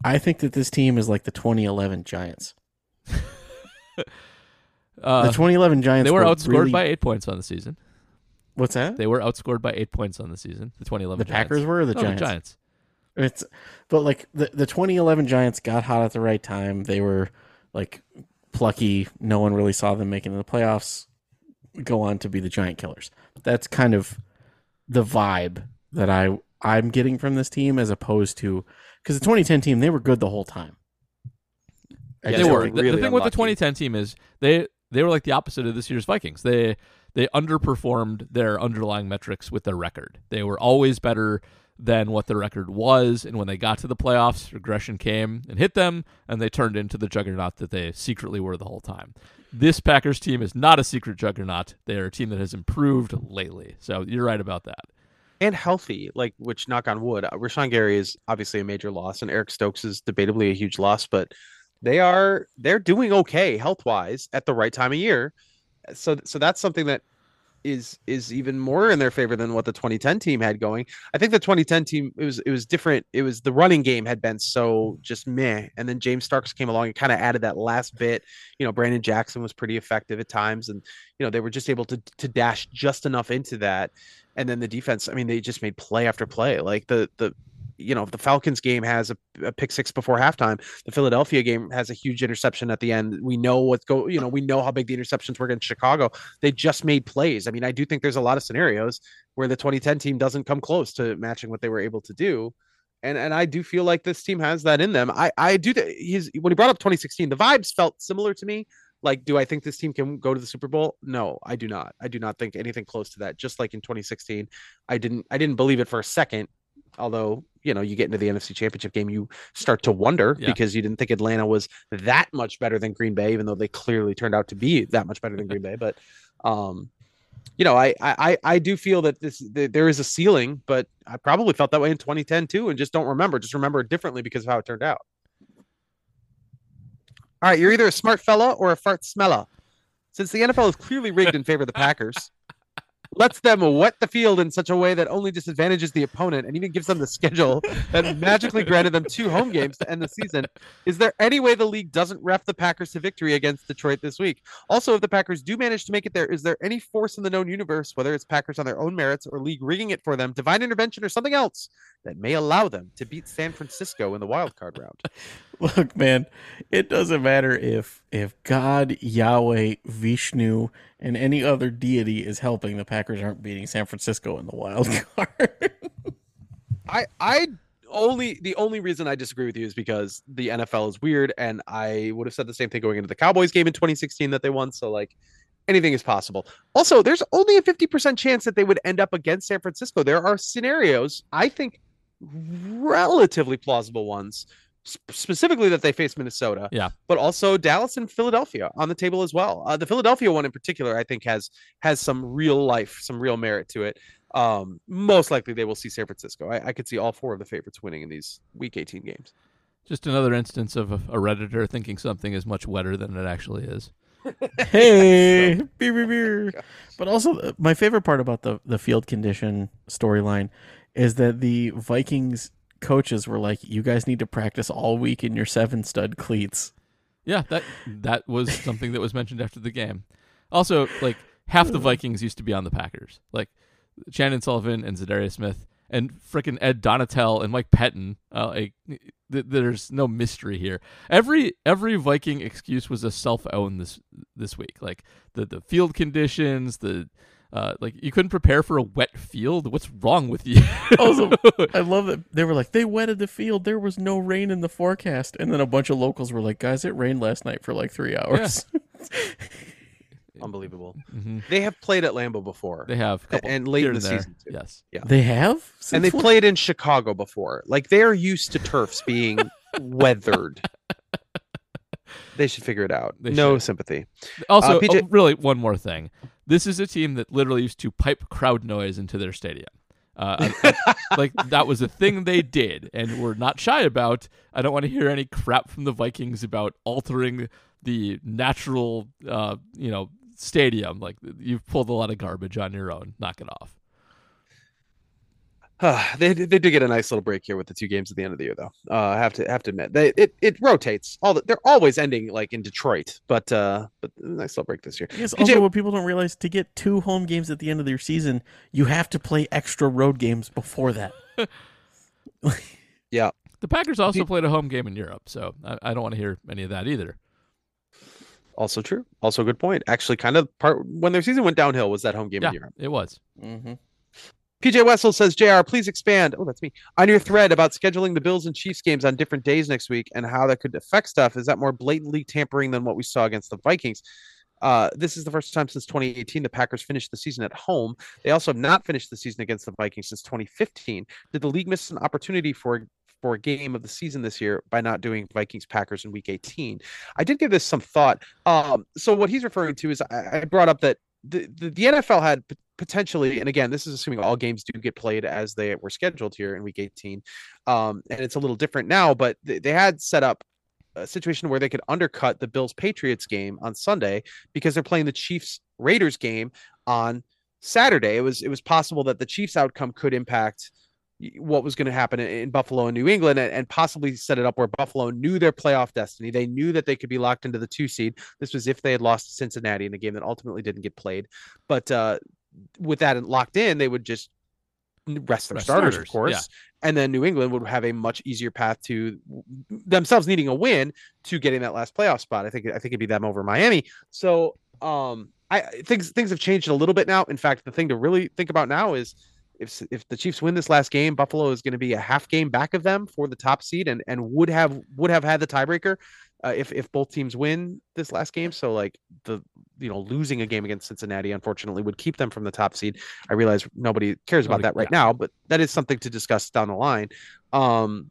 I think that this team is like the twenty eleven Giants. uh, the twenty eleven Giants. They were, were outscored really... by eight points on the season. What's that? They were outscored by eight points on the season. The twenty eleven. The Giants. Packers were or the no, Giants. The Giants. It's but like the the twenty eleven Giants got hot at the right time. They were like plucky. No one really saw them making the playoffs. Go on to be the Giant Killers. That's kind of the vibe that I I'm getting from this team, as opposed to, because the twenty ten team, they were good the whole time. I yeah, they were. Really the, the thing unlucky. With the twenty ten team is they they were like the opposite of this year's Vikings. They they underperformed their underlying metrics with their record. They were always better than what the record was, and when they got to the playoffs, regression came and hit them, and they turned into the juggernaut that they secretly were the whole time. This Packers team is not a secret juggernaut. They're a team that has improved lately. So you're right about that. And healthy, like, which, knock on wood, Rashawn Gary is obviously a major loss, and Eric Stokes is debatably a huge loss, but they are, they're doing okay health-wise at the right time of year. So, so that's something that is is even more in their favor than what the twenty ten team had going. I think the twenty ten team, it was it was different. It was the running game had been so just meh, and then James Starks came along and kind of added that last bit. You know, Brandon Jackson was pretty effective at times, and you know they were just able to to dash just enough into that. And then the defense, I mean, they just made play after play. Like the the you know the Falcons game has a, a pick six before halftime. The Philadelphia game has a huge interception at the end. We know what's go. You know we know how big the interceptions were against Chicago. They just made plays. I mean, I do think there's a lot of scenarios where the twenty ten team doesn't come close to matching what they were able to do, and and I do feel like this team has that in them. I I do. Th- his when he brought up twenty sixteen, the vibes felt similar to me. Like, do I think this team can go to the Super Bowl? No, I do not. I do not think anything close to that. Just like in twenty sixteen, I didn't I didn't believe it for a second. Although, you know, you get into the N F C Championship game, you start to wonder yeah. because you didn't think Atlanta was that much better than Green Bay, even though they clearly turned out to be that much better than Green Bay. But, um, you know, I, I, I do feel that this that there is a ceiling, but I probably felt that way in twenty ten too, and just don't remember. Just remember it differently because of how it turned out. All right, you're either a smart fella or a fart smeller. Since the N F L is clearly rigged in favor of the Packers, lets them wet the field in such a way that only disadvantages the opponent and even gives them the schedule that magically granted them two home games to end the season. Is there any way the league doesn't ref the Packers to victory against Detroit this week? Also, if the Packers do manage to make it there, is there any force in the known universe, whether it's Packers on their own merits or league rigging it for them, divine intervention or something else, that may allow them to beat San Francisco in the wild card round? Look, man, it doesn't matter if if God, Yahweh, Vishnu, and any other deity is helping. The Packers aren't beating San Francisco in the wild card. I I only the only reason I disagree with you is because the N F L is weird, and I would have said the same thing going into the Cowboys game in twenty sixteen that they won. So like, anything is possible. Also, there's only a fifty percent chance that they would end up against San Francisco. There are scenarios, I think, relatively plausible ones, specifically that they face Minnesota, yeah, but also Dallas and Philadelphia on the table as well. Uh, the Philadelphia one in particular, I think, has has some real life, some real merit to it. Um, most likely they will see San Francisco. I, I could see all four of the favorites winning in these Week eighteen games. Just another instance of a, a Redditor thinking something is much wetter than it actually is. Hey, so, beer, beer, beer. Oh, but also uh, my favorite part about the, the field condition storyline is that the Vikings coaches were like, you guys need to practice all week in your seven stud cleats. Yeah, that that was something that was mentioned after the game. Also, like, half the Vikings used to be on the Packers, like Shannon Sullivan and Zadarius Smith and freaking Ed Donatel and Mike Pettin. Uh, like th- there's no mystery here. Every every Viking excuse was a self-own this this week. Like the the field conditions, the Uh, like, you couldn't prepare for a wet field? What's wrong with you? Also, I love that they were like, they wetted the field. There was no rain in the forecast. And then a bunch of locals were like, guys, it rained last night for like three hours. Yeah. Unbelievable. Mm-hmm. They have played at Lambeau before. They have. Couple, and late in the there. season, too. Yes. Yeah. They have? Since and they what? played in Chicago before. Like, they are used to turfs being weathered. They should figure it out. They no should. sympathy. Also, uh, P J- oh, really, one more thing. This is a team that literally used to pipe crowd noise into their stadium. Uh, I, I, like, that was a thing they did and were not shy about. I don't want to hear any crap from the Vikings about altering the natural, uh, you know, stadium. Like, you've pulled a lot of garbage on your own. Knock it off. Uh, they they do get a nice little break here with the two games at the end of the year, though. Uh, I have to have to admit, they, it it rotates. All the, they're always ending like in Detroit, but uh, but a nice little break this year. Yes, P J, also what people don't realize, to get two home games at the end of your season, you have to play extra road games before that. Yeah. The Packers also he, played a home game in Europe, so I, I don't want to hear any of that either. Also true. Also a good point. Actually, kind of part when their season went downhill was that home game yeah, in Europe. It was. Mm-hmm. P J Wessel says, J R, please expand. Oh, that's me. On your thread about scheduling the Bills and Chiefs games on different days next week and how that could affect stuff. Is that more blatantly tampering than what we saw against the Vikings? Uh, this is the first time since twenty eighteen the Packers finished the season at home. They also have not finished the season against the Vikings since twenty fifteen. Did the league miss an opportunity for for a game of the season this year by not doing Vikings Packers in week eighteen? I did give this some thought. Um, so what he's referring to is I, I brought up that the, the, the N F L had potentially, and again, this is assuming all games do get played as they were scheduled here in week eighteen. Um, and it's a little different now, but they, they had set up a situation where they could undercut the Bills Patriots game on Sunday because they're playing the Chiefs Raiders game on Saturday. It was, it was possible that the Chiefs outcome could impact what was going to happen in Buffalo and New England and, and possibly set it up where Buffalo knew their playoff destiny. They knew that they could be locked into the two seed. This was if they had lost to Cincinnati in the game that ultimately didn't get played. But uh, with that locked in, they would just rest their rest starters, starters, of course. Yeah. And then New England would have a much easier path to themselves needing a win to getting that last playoff spot. I think, I think it'd be them over Miami. So um, I things, things have changed a little bit now. In fact, the thing to really think about now is, If if the Chiefs win this last game, Buffalo is going to be a half game back of them for the top seed, and, and would have would have had the tiebreaker uh, if if both teams win this last game. So like the you know losing a game against Cincinnati, unfortunately, would keep them from the top seed. I realize nobody cares about nobody, that right yeah. now, but that is something to discuss down the line. Um,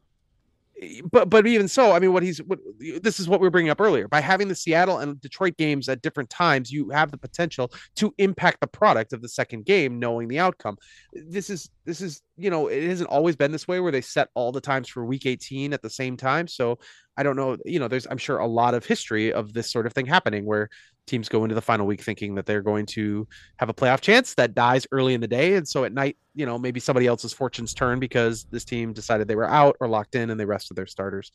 but but even so, I mean, what he's what, this is what we were bringing up earlier. By having the Seattle and Detroit games at different times, you have the potential to impact the product of the second game, knowing the outcome. This is this is you know it hasn't always been this way where they set all the times for week eighteen at the same time. So I don't know, you know, there's I'm sure a lot of history of this sort of thing happening where teams go into the final week thinking that they're going to have a playoff chance that dies early in the day. And so at night, you know, maybe somebody else's fortunes turn because this team decided they were out or locked in and they rested their starters.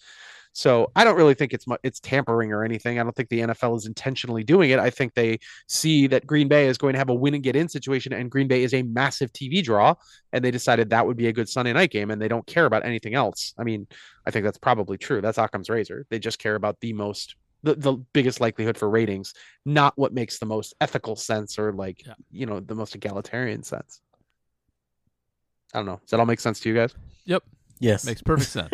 So I don't really think it's it's tampering or anything. I don't think the N F L is intentionally doing it. I think they see that Green Bay is going to have a win and get in situation, and Green Bay is a massive T V draw, and they decided that would be a good Sunday night game, and they don't care about anything else. I mean, I think that's probably true. That's Occam's razor. They just care about the most, the, the biggest likelihood for ratings, not what makes the most ethical sense or like, yeah. you know, the most egalitarian sense. I don't know. Does that all make sense to you guys? Yep. Yes. Makes perfect sense.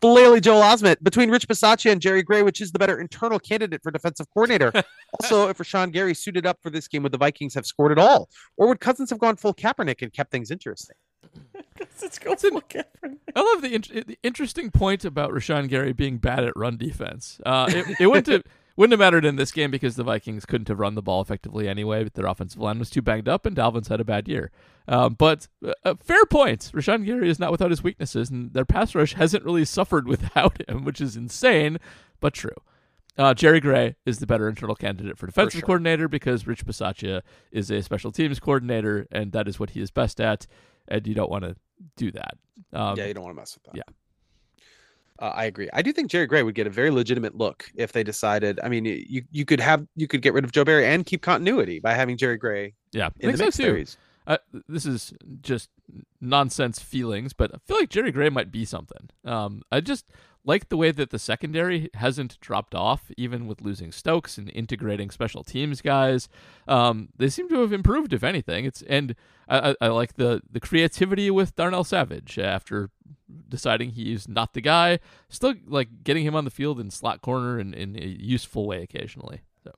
Blaley Joel Osment, between Rich Bisaccia and Jerry Gray, which is the better internal candidate for defensive coordinator? Also, if Rashawn Gary suited up for this game, would the Vikings have scored at all? Or would Cousins have gone full Kaepernick and kept things interesting? It's go full Kaepernick. I love the, in- the interesting point about Rashawn Gary being bad at run defense. Uh, it, it wouldn't, have, wouldn't have mattered in this game because the Vikings couldn't have run the ball effectively anyway, but their offensive line was too banged up and Dalvin's had a bad year. Um, but uh, fair point. Rashawn Gary is not without his weaknesses, and their pass rush hasn't really suffered without him, which is insane, but true. Uh, Jerry Gray is the better internal candidate for defensive for sure. coordinator because Rich Bisaccia is a special teams coordinator, and that is what he is best at, and you don't want to do that. Um, yeah, you don't want to mess with that. Yeah. Uh, I agree. I do think Jerry Gray would get a very legitimate look if they decided. I mean, you you could have you could get rid of Joe Barry and keep continuity by having Jerry Gray. Yeah, in the mix so series. Uh, this is just nonsense feelings, but I feel like Jerry Gray might be something. Um, I just like the way that the secondary hasn't dropped off, even with losing Stokes and integrating special teams guys. Um, they seem to have improved, if anything. It's and I, I like the the creativity with Darnell Savage after deciding he's not the guy. Still like getting him on the field in slot corner in, in a useful way occasionally. So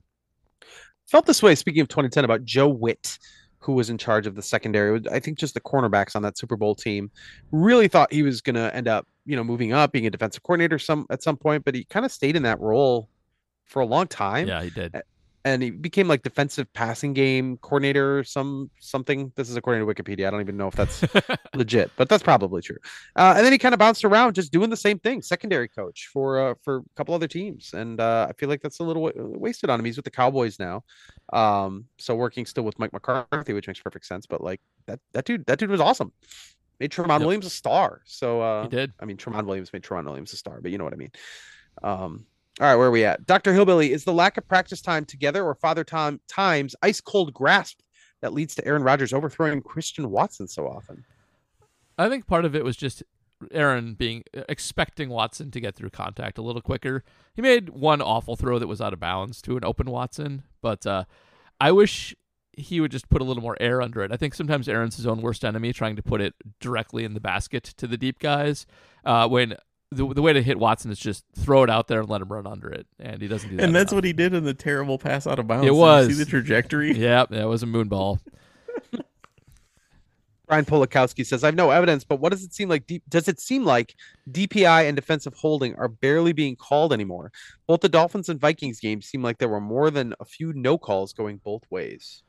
felt this way. Speaking of twenty ten, about Joe Witt, who was in charge of the secondary. I think just the cornerbacks on that Super Bowl team really thought he was going to end up, you know, moving up, being a defensive coordinator some at some point, but he kind of stayed in that role for a long time. Yeah, he did. And he became like defensive passing game coordinator, some something. This is according to Wikipedia. I don't even know if that's legit, but that's probably true. Uh, and then he kind of bounced around just doing the same thing, secondary coach for uh, for a couple other teams. And uh, I feel like that's a little w- wasted on him. He's with the Cowboys now. Um, so working still with Mike McCarthy, which makes perfect sense. But like that that dude, that dude was awesome. Made Tramon yep. Williams a star. So uh, he did. I mean, Tramon Williams made Tramon Williams a star, but you know what I mean. Um, All right, where are we at? Doctor Hillbilly, is the lack of practice time together or Father Tom Time's ice-cold grasp that leads to Aaron Rodgers overthrowing Christian Watson so often? I think part of it was just Aaron being expecting Watson to get through contact a little quicker. He made one awful throw that was out of bounds to an open Watson, but uh, I wish he would just put a little more air under it. I think sometimes Aaron's his own worst enemy, trying to put it directly in the basket to the deep guys. Uh, when the the way to hit Watson is just throw it out there and let him run under it, and he doesn't do that. And that's enough. What he did in the terrible pass out of bounds. It was. Did you see the trajectory? Yeah, that was a moonball. Brian Polakowski says, I have no evidence, but what does it seem like? D- does it seem like D P I and defensive holding are barely being called anymore? Both the Dolphins and Vikings games seem like there were more than a few no calls going both ways.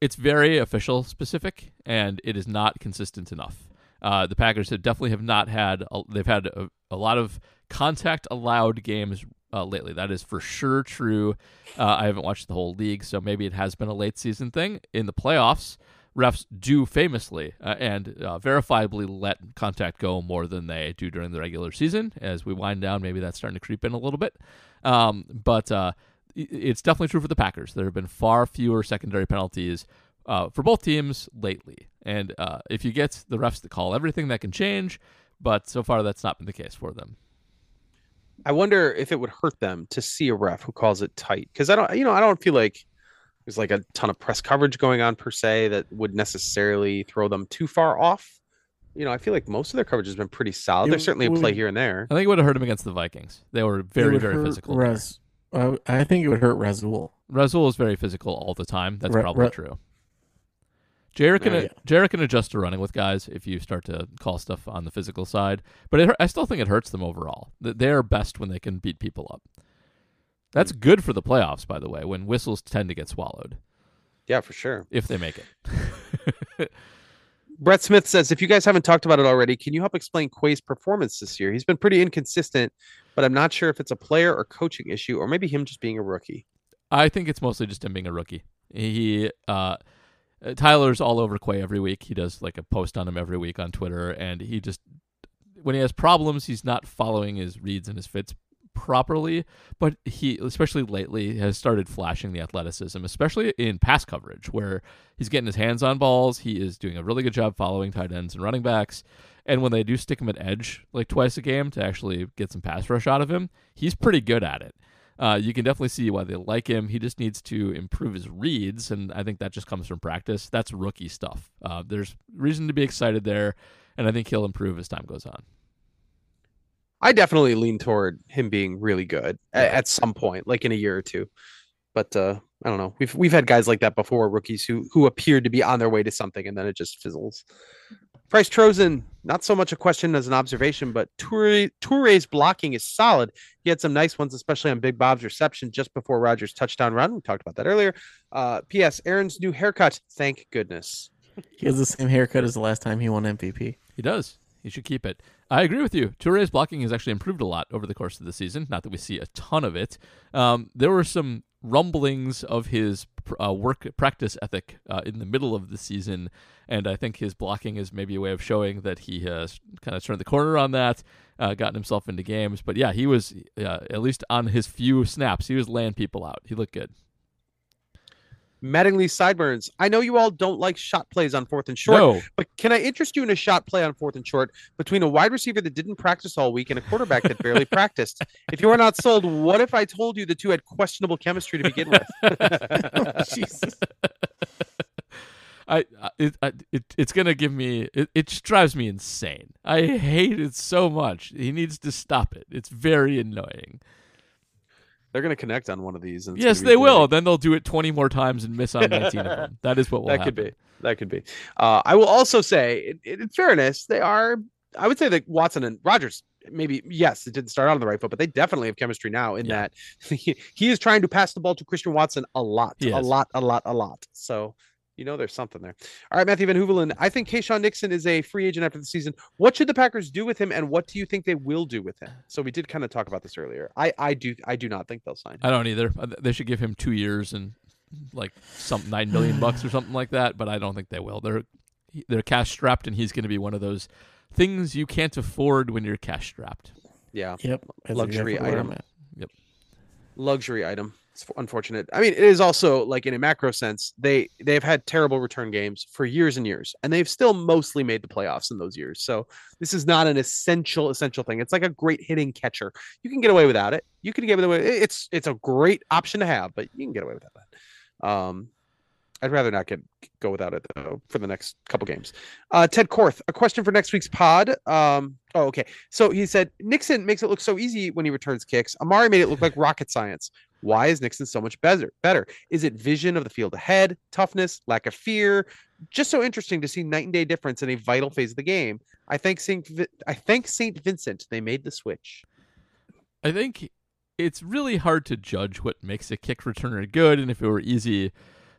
It's very official specific, and it is not consistent enough. Uh, the Packers have definitely have not had, a, they've had a, a lot of contact allowed games uh, lately. That is for sure true. Uh, I haven't watched the whole league, so maybe it has been a late season thing. In the playoffs, refs do famously uh, and uh, verifiably let contact go more than they do during the regular season. As we wind down, maybe that's starting to creep in a little bit. Um, but uh, it's definitely true for the Packers. There have been far fewer secondary penalties uh, for both teams lately. And uh, if you get the refs to call everything, that can change. But so far, that's not been the case for them. I wonder if it would hurt them to see a ref who calls it tight. Because I don't, you know, I don't feel like there's like a ton of press coverage going on per se that would necessarily throw them too far off. You know, I feel like most of their coverage has been pretty solid. It, There's certainly would, a play here and there. I think it would have hurt them against the Vikings. They were very, very physical. Res, I, I think it would hurt Rasul. Rasul is very physical all the time. That's Re, probably Re, true. Jaire can, uh, yeah. Jaire can adjust to running with guys if you start to call stuff on the physical side. But it, I still think it hurts them overall. They're best when they can beat people up. That's good for the playoffs, by the way, when whistles tend to get swallowed. Yeah, for sure. If they make it. Brett Smith says, if you guys haven't talked about it already, can you help explain Quay's performance this year? He's been pretty inconsistent, but I'm not sure if it's a player or coaching issue, or maybe him just being a rookie. I think it's mostly just him being a rookie. He, uh, Tyler's all over Quay every week. He does like a post on him every week on Twitter, and he just, when he has problems, he's not following his reads and his fits properly, but he, especially lately, has started flashing the athleticism, especially in pass coverage, where he's getting his hands on balls. He is doing a really good job following tight ends and running backs, and when they do stick him at edge like twice a game to actually get some pass rush out of him, he's pretty good at it. Uh, you can definitely see why they like him. He just needs to improve his reads, and I think that just comes from practice. That's rookie stuff. Uh, there's reason to be excited there, and I think he'll improve as time goes on. I definitely lean toward him being really good at, at some point, like in a year or two. But uh, I don't know. We've we've had guys like that before, rookies who who appeared to be on their way to something, and then it just fizzles. Price Trojan, not so much a question as an observation, but Toure, Toure's blocking is solid. He had some nice ones, especially on Big Bob's reception just before Rodgers' touchdown run. We talked about that earlier. Uh, P S. Aaron's new haircut. Thank goodness. He has the same haircut as the last time he won M V P. He does. He should keep it. I agree with you. Toure's blocking has actually improved a lot over the course of the season. Not that we see a ton of it. Um, there were some rumblings of his uh, work practice ethic uh, in the middle of the season, and I think his blocking is maybe a way of showing that he has kind of turned the corner on that, uh, gotten himself into games. But yeah, he was, uh, at least on his few snaps, he was laying people out. He looked good. Mattingly Sideburns, I know you all don't like shot plays on fourth and short, no. But can I interest you in a shot play on fourth and short between a wide receiver that didn't practice all week and a quarterback that barely practiced? If you are not sold, what if I told you the two had questionable chemistry to begin with? Oh, Jesus. I, it, I, it it's going to give me, it, it just drives me insane. I hate it so much. He needs to stop it. It's very annoying. They're going to connect on one of these. And yes, they will. Then they'll do it twenty more times and miss on nineteen of them. That is what will that happen. That could be. That could be. Uh, I will also say, in, in fairness, they are, I would say that Watson and Rodgers, maybe, yes, it didn't start out on the right foot, but they definitely have chemistry now in yeah. that he, he is trying to pass the ball to Christian Watson a lot, a lot, a lot, a lot. So, you know, there's something there. All right, Matthew Van Huvelen, I think Keisean Nixon is a free agent after the season. What should the Packers do with him, and what do you think they will do with him? So we did kind of talk about this earlier. I, I do I do not think they'll sign him. I don't either. They should give him two years and like some nine million bucks or something like that, but I don't think they will. They're they're cash strapped, and he's going to be one of those things you can't afford when you're cash strapped. Yeah. Yep. Luxury item. Yep. Luxury item. It's unfortunate. I mean, it is also like in a macro sense, they they've had terrible return games for years and years, and they've still mostly made the playoffs in those years. So this is not an essential, essential thing. It's like a great hitting catcher. You can get away without it. You can get away. It's it's a great option to have, but you can get away without that. Um, I'd rather not get go without it though for the next couple games. Uh, Ted Korth, a question for next week's pod. Um, oh, okay. So he said Nixon makes it look so easy when he returns kicks. Amari made it look like rocket science. Why is Nixon so much better? Better is it vision of the field ahead, toughness, lack of fear? Just so interesting to see night and day difference in a vital phase of the game. I thank Saint Vi- I thank Saint Vincent. They made the switch. I think it's really hard to judge what makes a kick returner good, and if it were easy,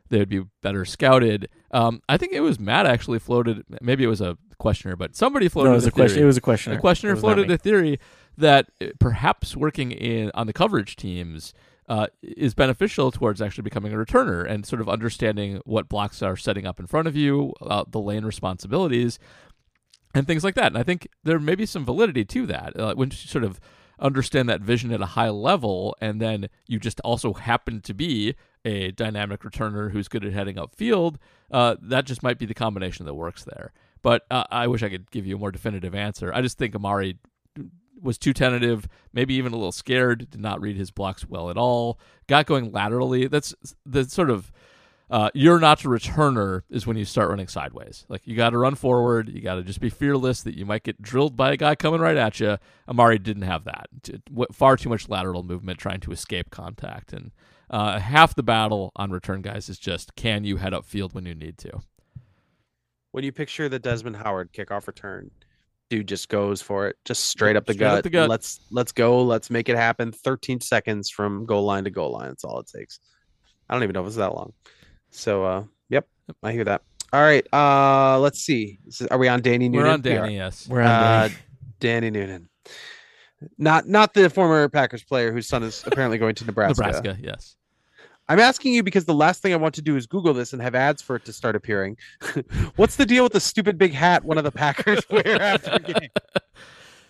they'd be better scouted. Um, I think it was Matt actually floated. Maybe it was a questioner, but somebody floated. No, it was a, a question. Theory. It was a questioner. A questioner floated a theory that perhaps working in on the coverage teams uh, is beneficial towards actually becoming a returner and sort of understanding what blocks are setting up in front of you, uh, the lane responsibilities, and things like that. And I think there may be some validity to that uh, when you sort of understand that vision at a high level, and then you just also happen to be a dynamic returner who's good at heading upfield, uh, that just might be the combination that works there. But uh, I wish I could give you a more definitive answer. I just think Amari was too tentative, maybe even a little scared, did not read his blocks well at all, got going laterally. That's the sort of, uh, you're not a returner is when you start running sideways. Like, you got to run forward. You got to just be fearless that you might get drilled by a guy coming right at you. Amari didn't have that. Far too much lateral movement trying to escape contact. And Uh, half the battle on return guys is just, can you head upfield when you need to? When you picture the Desmond Howard kickoff return, dude just goes for it, just straight up the, straight gut. Up the gut. Let's let's go. Let's make it happen. thirteen seconds from goal line to goal line. That's all it takes. I don't even know if it's that long. So, uh, yep, I hear that. All right. Uh, let's see. Is, are we on Danny Noonan? We're on Danny, we yes. We're on uh, Danny Noonan. Not, not the former Packers player whose son is apparently going to Nebraska. Nebraska, yes. I'm asking you because the last thing I want to do is Google this and have ads for it to start appearing. What's the deal with the stupid big hat one of the Packers wear after a game?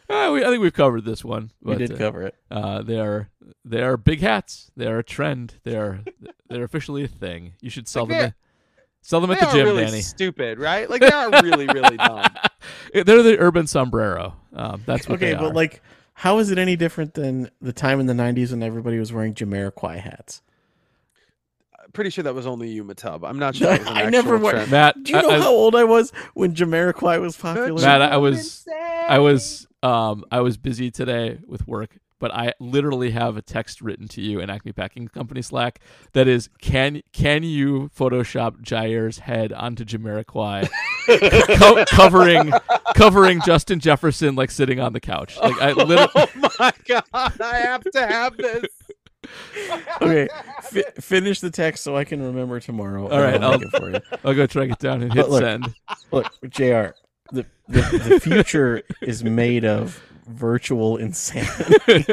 Uh, we, I think we've covered this one. But, we did uh, cover it. Uh, they are they are big hats. They are a trend. They are they're officially a thing. You should sell like them. At, sell them at the gym, really, Danny. They are stupid, right? Like, they are really really dumb. They're the urban sombrero. Um, that's what okay, they are. But like, how is it any different than the time in the nineties when everybody was wearing Jamiroquai hats? Pretty sure that was only you, Matub. I'm not sure. That was an I never wore. Matt, do you know I, I, how old I was when Jamiroquai was popular? Matt, I was, I was, um, I was busy today with work, but I literally have a text written to you in Acme Packing Company Slack that is, "Can can you Photoshop Jaire's head onto Jamiroquai, co- covering covering Justin Jefferson like sitting on the couch?" Like, I literally. Oh my god! I have to have this. Okay, f- finish the text so I can remember tomorrow. All right, I'll, it for you. I'll go track it down and hit look, send. Look, J R, the, the the future is made of virtual insanity.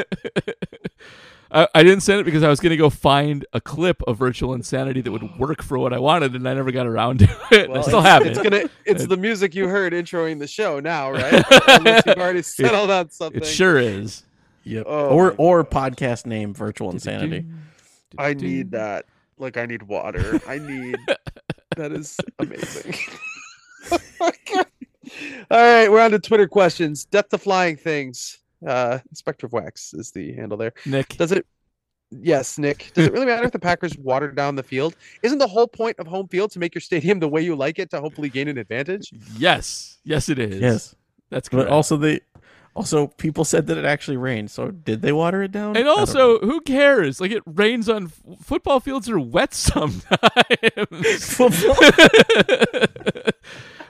I, I didn't send it because I was going to go find a clip of virtual insanity that would work for what I wanted, and I never got around to it. Well, I still have it. It's, gonna, it's the music you heard introing the show now, right? Unless you've already settled on something. It sure is. Yep. Oh, or or podcast name Virtual Insanity. I need that. Like, I need water. I need that is amazing. Oh my God. All right, we're on to Twitter questions. Death to flying things. Uh, Inspector of Wax is the handle there. Nick, does it? Yes, Nick. Does it really matter if the Packers water down the field? Isn't the whole point of home field to make your stadium the way you like it to hopefully gain an advantage? Yes, yes, it is. Yes, that's correct. But also the. Also, people said that it actually rained, so did they water it down? And also, who cares? Like, it rains on... F- football fields are wet sometimes. Football?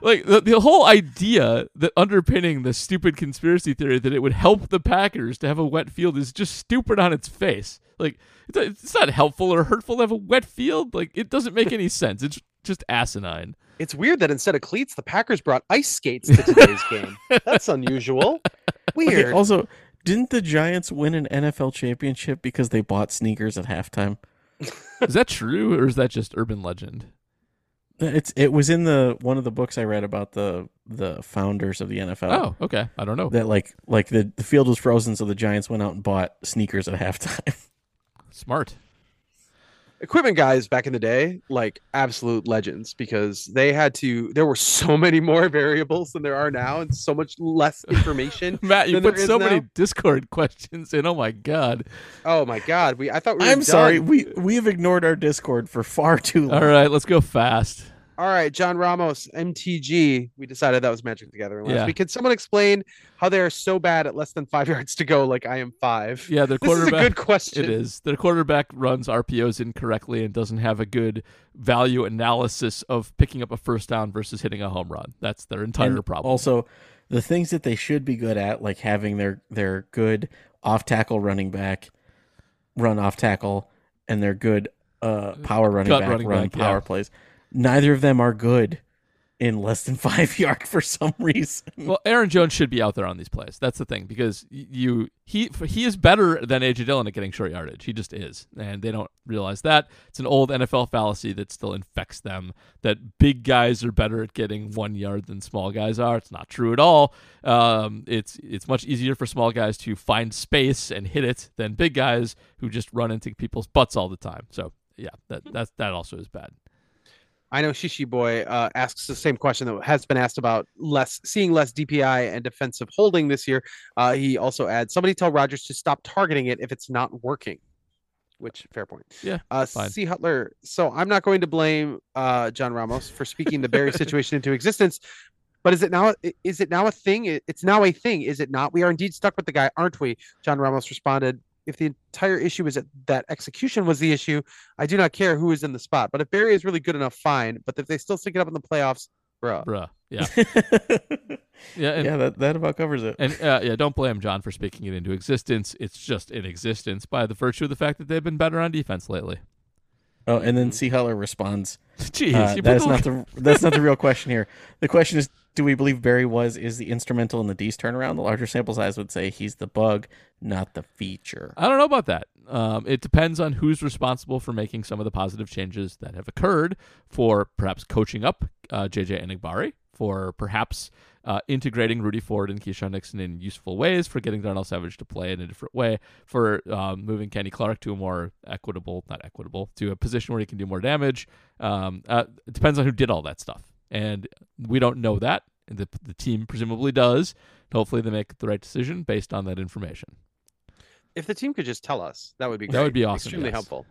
Like, the, the whole idea that underpinning the stupid conspiracy theory that it would help the Packers to have a wet field is just stupid on its face. Like, it's, it's not helpful or hurtful to have a wet field. Like, it doesn't make any sense. It's just asinine. It's weird that instead of cleats, the Packers brought ice skates to today's game. That's unusual. Weird. Okay, also, didn't the Giants win an N F L championship because they bought sneakers at halftime? Is that true, or is that just urban legend? It's it was in the one of the books I read about the the founders of the N F L. Oh, okay. I don't know. That like like the, the field was frozen, so the Giants went out and bought sneakers at halftime. Smart. equipment guys back in the day, like absolute legends, because they had to, there were so many more variables than there are now and so much less information. Matt, you put so now. many Discord questions in. Oh my God. Oh my God. We, I thought we were I'm done. sorry. We, we have ignored our Discord for far too long. All right, let's go fast. All right, John Ramos, M T G. We decided that was Magic the Gathering last yeah. week. Can someone explain how they are so bad at less than five yards to go, like I am five? Yeah, their quarterback. This is a good question. It is. Their quarterback runs R P Os incorrectly and doesn't have a good value analysis of picking up a first down versus hitting a home run. That's their entire and problem. Also, the things that they should be good at, like having their, their good off-tackle running back run off-tackle and their good uh, power running Cut back running run back, power yeah. plays. Neither of them are good in less than five yard for some reason. Well, Aaron Jones should be out there on these plays. That's the thing, because you he he is better than A J Dillon at getting short yardage. He just is, and they don't realize that. It's an old N F L fallacy that still infects them, that big guys are better at getting one yard than small guys are. It's not true at all. Um, it's it's much easier for small guys to find space and hit it than big guys who just run into people's butts all the time. So yeah, that that that also is bad. I know Shishi Boy uh, asks the same question that has been asked about less seeing less D P I and defensive holding this year. Uh, he also adds, somebody tell Rodgers to stop targeting it if it's not working, which fair point. Yeah. Uh, C. Hutler. So I'm not going to blame uh, John Ramos for speaking the Barry situation into existence. But is it now? Is it now a thing? It's now a thing. Is it not? We are indeed stuck with the guy, aren't we? John Ramos responded, if the entire issue is that execution was the issue, I do not care who is in the spot. But if Barry is really good enough, fine. But if they still stick it up in the playoffs, bruh. Bruh, yeah. yeah, and, yeah that, that about covers it. And uh, yeah, don't blame John for speaking it into existence. It's just in existence by the virtue of the fact that they've been better on defense lately. Oh, and then C. Heller responds, Jeez, uh, you that is not the, that's not the real question here. The question is, do we believe Barry was is the instrumental in the D's turnaround? The larger sample size would say he's the bug, not the feature. I don't know about that. Um, it depends on who's responsible for making some of the positive changes that have occurred, for perhaps coaching up uh, J J Enagbare, for perhaps uh, integrating Rudy Ford and Keisean Nixon in useful ways, for getting Darnell Savage to play in a different way, for um, moving Kenny Clark to a more equitable, not equitable, to a position where he can do more damage. Um, uh, it depends on who did all that stuff. And we don't know that. And the, the team presumably does. Hopefully they make the right decision based on that information. If the team could just tell us, that would be great. That would be awesome. Extremely yes. helpful.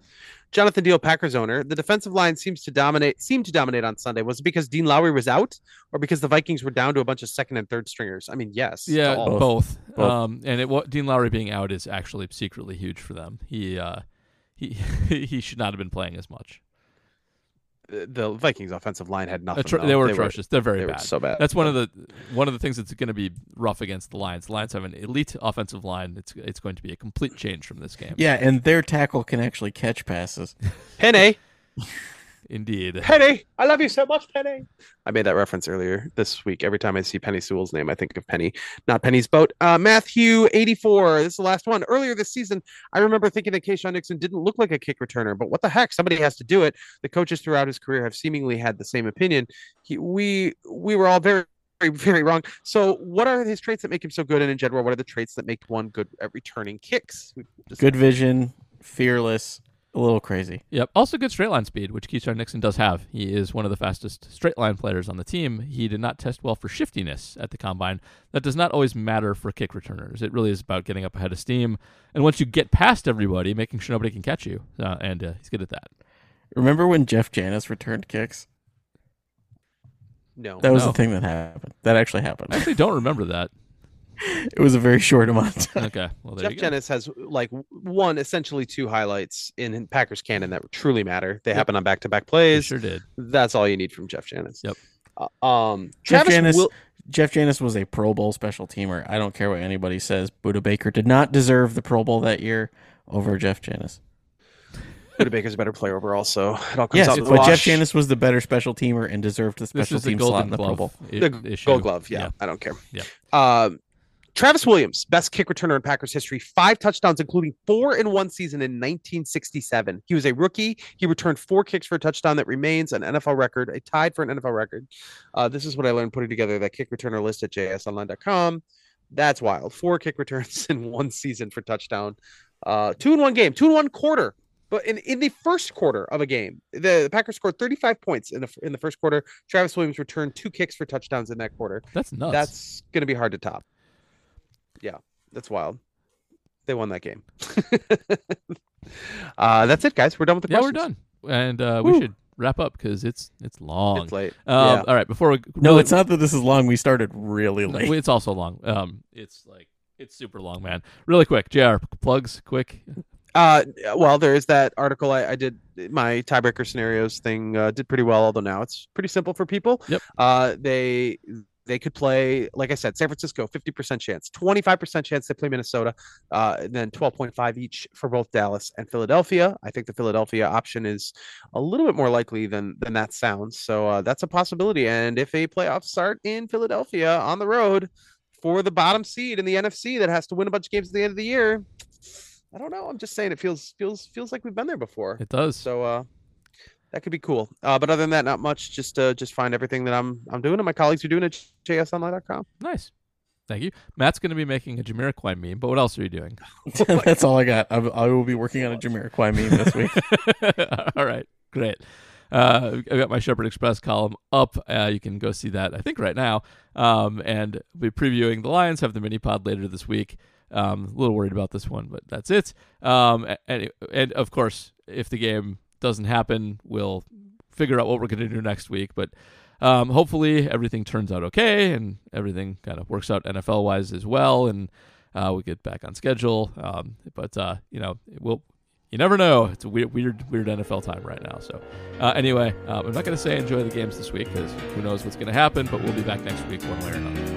Jonathan Deal, Packers owner. The defensive line seems to dominate, seemed to dominate on Sunday. Was it because Dean Lowry was out, or because the Vikings were down to a bunch of second and third stringers? I mean, yes. Yeah, both. both. both. Um, and it, what, Dean Lowry being out is actually secretly huge for them. He uh, he he should not have been playing as much. The Vikings offensive line had nothing. Atro- they were they atrocious. Were, They're very they bad. Were so bad. That's one of the one of the things that's going to be rough against the Lions. The Lions have an elite offensive line. It's it's going to be a complete change from this game. Yeah, and their tackle can actually catch passes. Penei. Indeed. Penei. I love you so much, Penei. I made that reference earlier this week. Every time I see Penei Sewell's name, I think of Penny, not Penny's boat. Uh, Matthew eighty-four. This is the last one. Earlier this season, I remember thinking that Keisean Nixon didn't look like a kick returner, but what the heck? Somebody has to do it. The coaches throughout his career have seemingly had the same opinion. He, we, we were all very, very, very wrong. So what are his traits that make him so good? And in general, what are the traits that make one good at returning kicks? Just good vision, fearless. A little crazy. Yep. Also good straight line speed, which Keisean Nixon does have. He is one of the fastest straight line players on the team. He did not test well for shiftiness at the combine. That does not always matter for kick returners. It really is about getting up ahead of steam. And once you get past everybody, making sure nobody can catch you. Uh, and uh, he's good at that. Remember when Jeff Janis returned kicks? No. That was no. the thing that happened. That actually happened. I actually don't remember that. It was a very short amount of time. Okay. Well, there Jeff Janis has like one, essentially two highlights in Packers canon that truly matter. They yep. happen on back-to-back plays. They sure did. That's all you need from Jeff Janis. Yep. Uh, um, Jeff Janis. Will- Jeff Janis was a Pro Bowl special teamer. I don't care what anybody says. Buda Baker did not deserve the Pro Bowl that year over Jeff Janis. Buda Baker's a better player overall, so it all comes yes, out in the but wash. Jeff Janis was the better special teamer and deserved the special team the slot in the Pro Bowl. I- the issue. Gold Glove. Yeah, yeah, I don't care. Yeah. Um, Travis Williams, best kick returner in Packers history, five touchdowns, including four in one season in nineteen sixty-seven. He was a rookie. He returned four kicks for a touchdown that remains an N F L record, a tied for an N F L record. Uh, this is what I learned putting together that kick returner list at j s online dot com. That's wild. Four kick returns in one season for touchdown. Uh, two in one game, two in one quarter But in, in the first quarter of a game, the, the Packers scored thirty-five points in the in the first quarter. Travis Williams returned two kicks for touchdowns in that quarter. That's nuts. That's going to be hard to top. Yeah, that's wild. They won that game. uh, that's it, guys. We're done with the yeah, questions. Yeah, we're done. And uh, we should wrap up because it's it's long. It's late. Um, yeah. All right. Before we, no, really, it's not that this is long. We started really late. It's also long. Um, It's like it's super long, man. Really quick. J R, plugs quick. Uh, well, there is that article I, I did, my tiebreaker scenarios thing uh, did pretty well, although now it's pretty simple for people. Yep. Uh, they they could play, like I said, San Francisco, fifty percent chance, twenty-five percent chance they play Minnesota, uh, and then twelve point five each for both Dallas and Philadelphia. I think the Philadelphia option is a little bit more likely than, than that sounds. So uh, that's a possibility. And if a playoff start in Philadelphia on the road for the bottom seed in the N F C that has to win a bunch of games at the end of the year, I don't know. I'm just saying it feels feels feels like we've been there before. It does. So uh, that could be cool. Uh, but other than that, not much. Just uh, just find everything that I'm I'm doing and my colleagues are doing at j s online dot com. Nice. Thank you. Matt's going to be making a Jamiroquai meme, but what else are you doing? That's all I got. I, I will be working on a Jamiroquai meme this week. All right. Great. Uh, I've got my Shepherd Express column up. Uh, you can go see that, I think, right now. Um, and we'll be previewing the Lions, have the mini pod later this week. Um, a little worried about this one, but that's it. Um, and, and of course, if the game doesn't happen, we'll figure out what we're going to do next week. But um, hopefully everything turns out okay and everything kind of works out N F L wise as well. And uh, we get back on schedule. Um, but, uh, you know, we'll, you never know. It's a weird, weird, weird N F L time right now. So uh, anyway, uh, I'm not going to say enjoy the games this week because who knows what's going to happen, but we'll be back next week one way or another.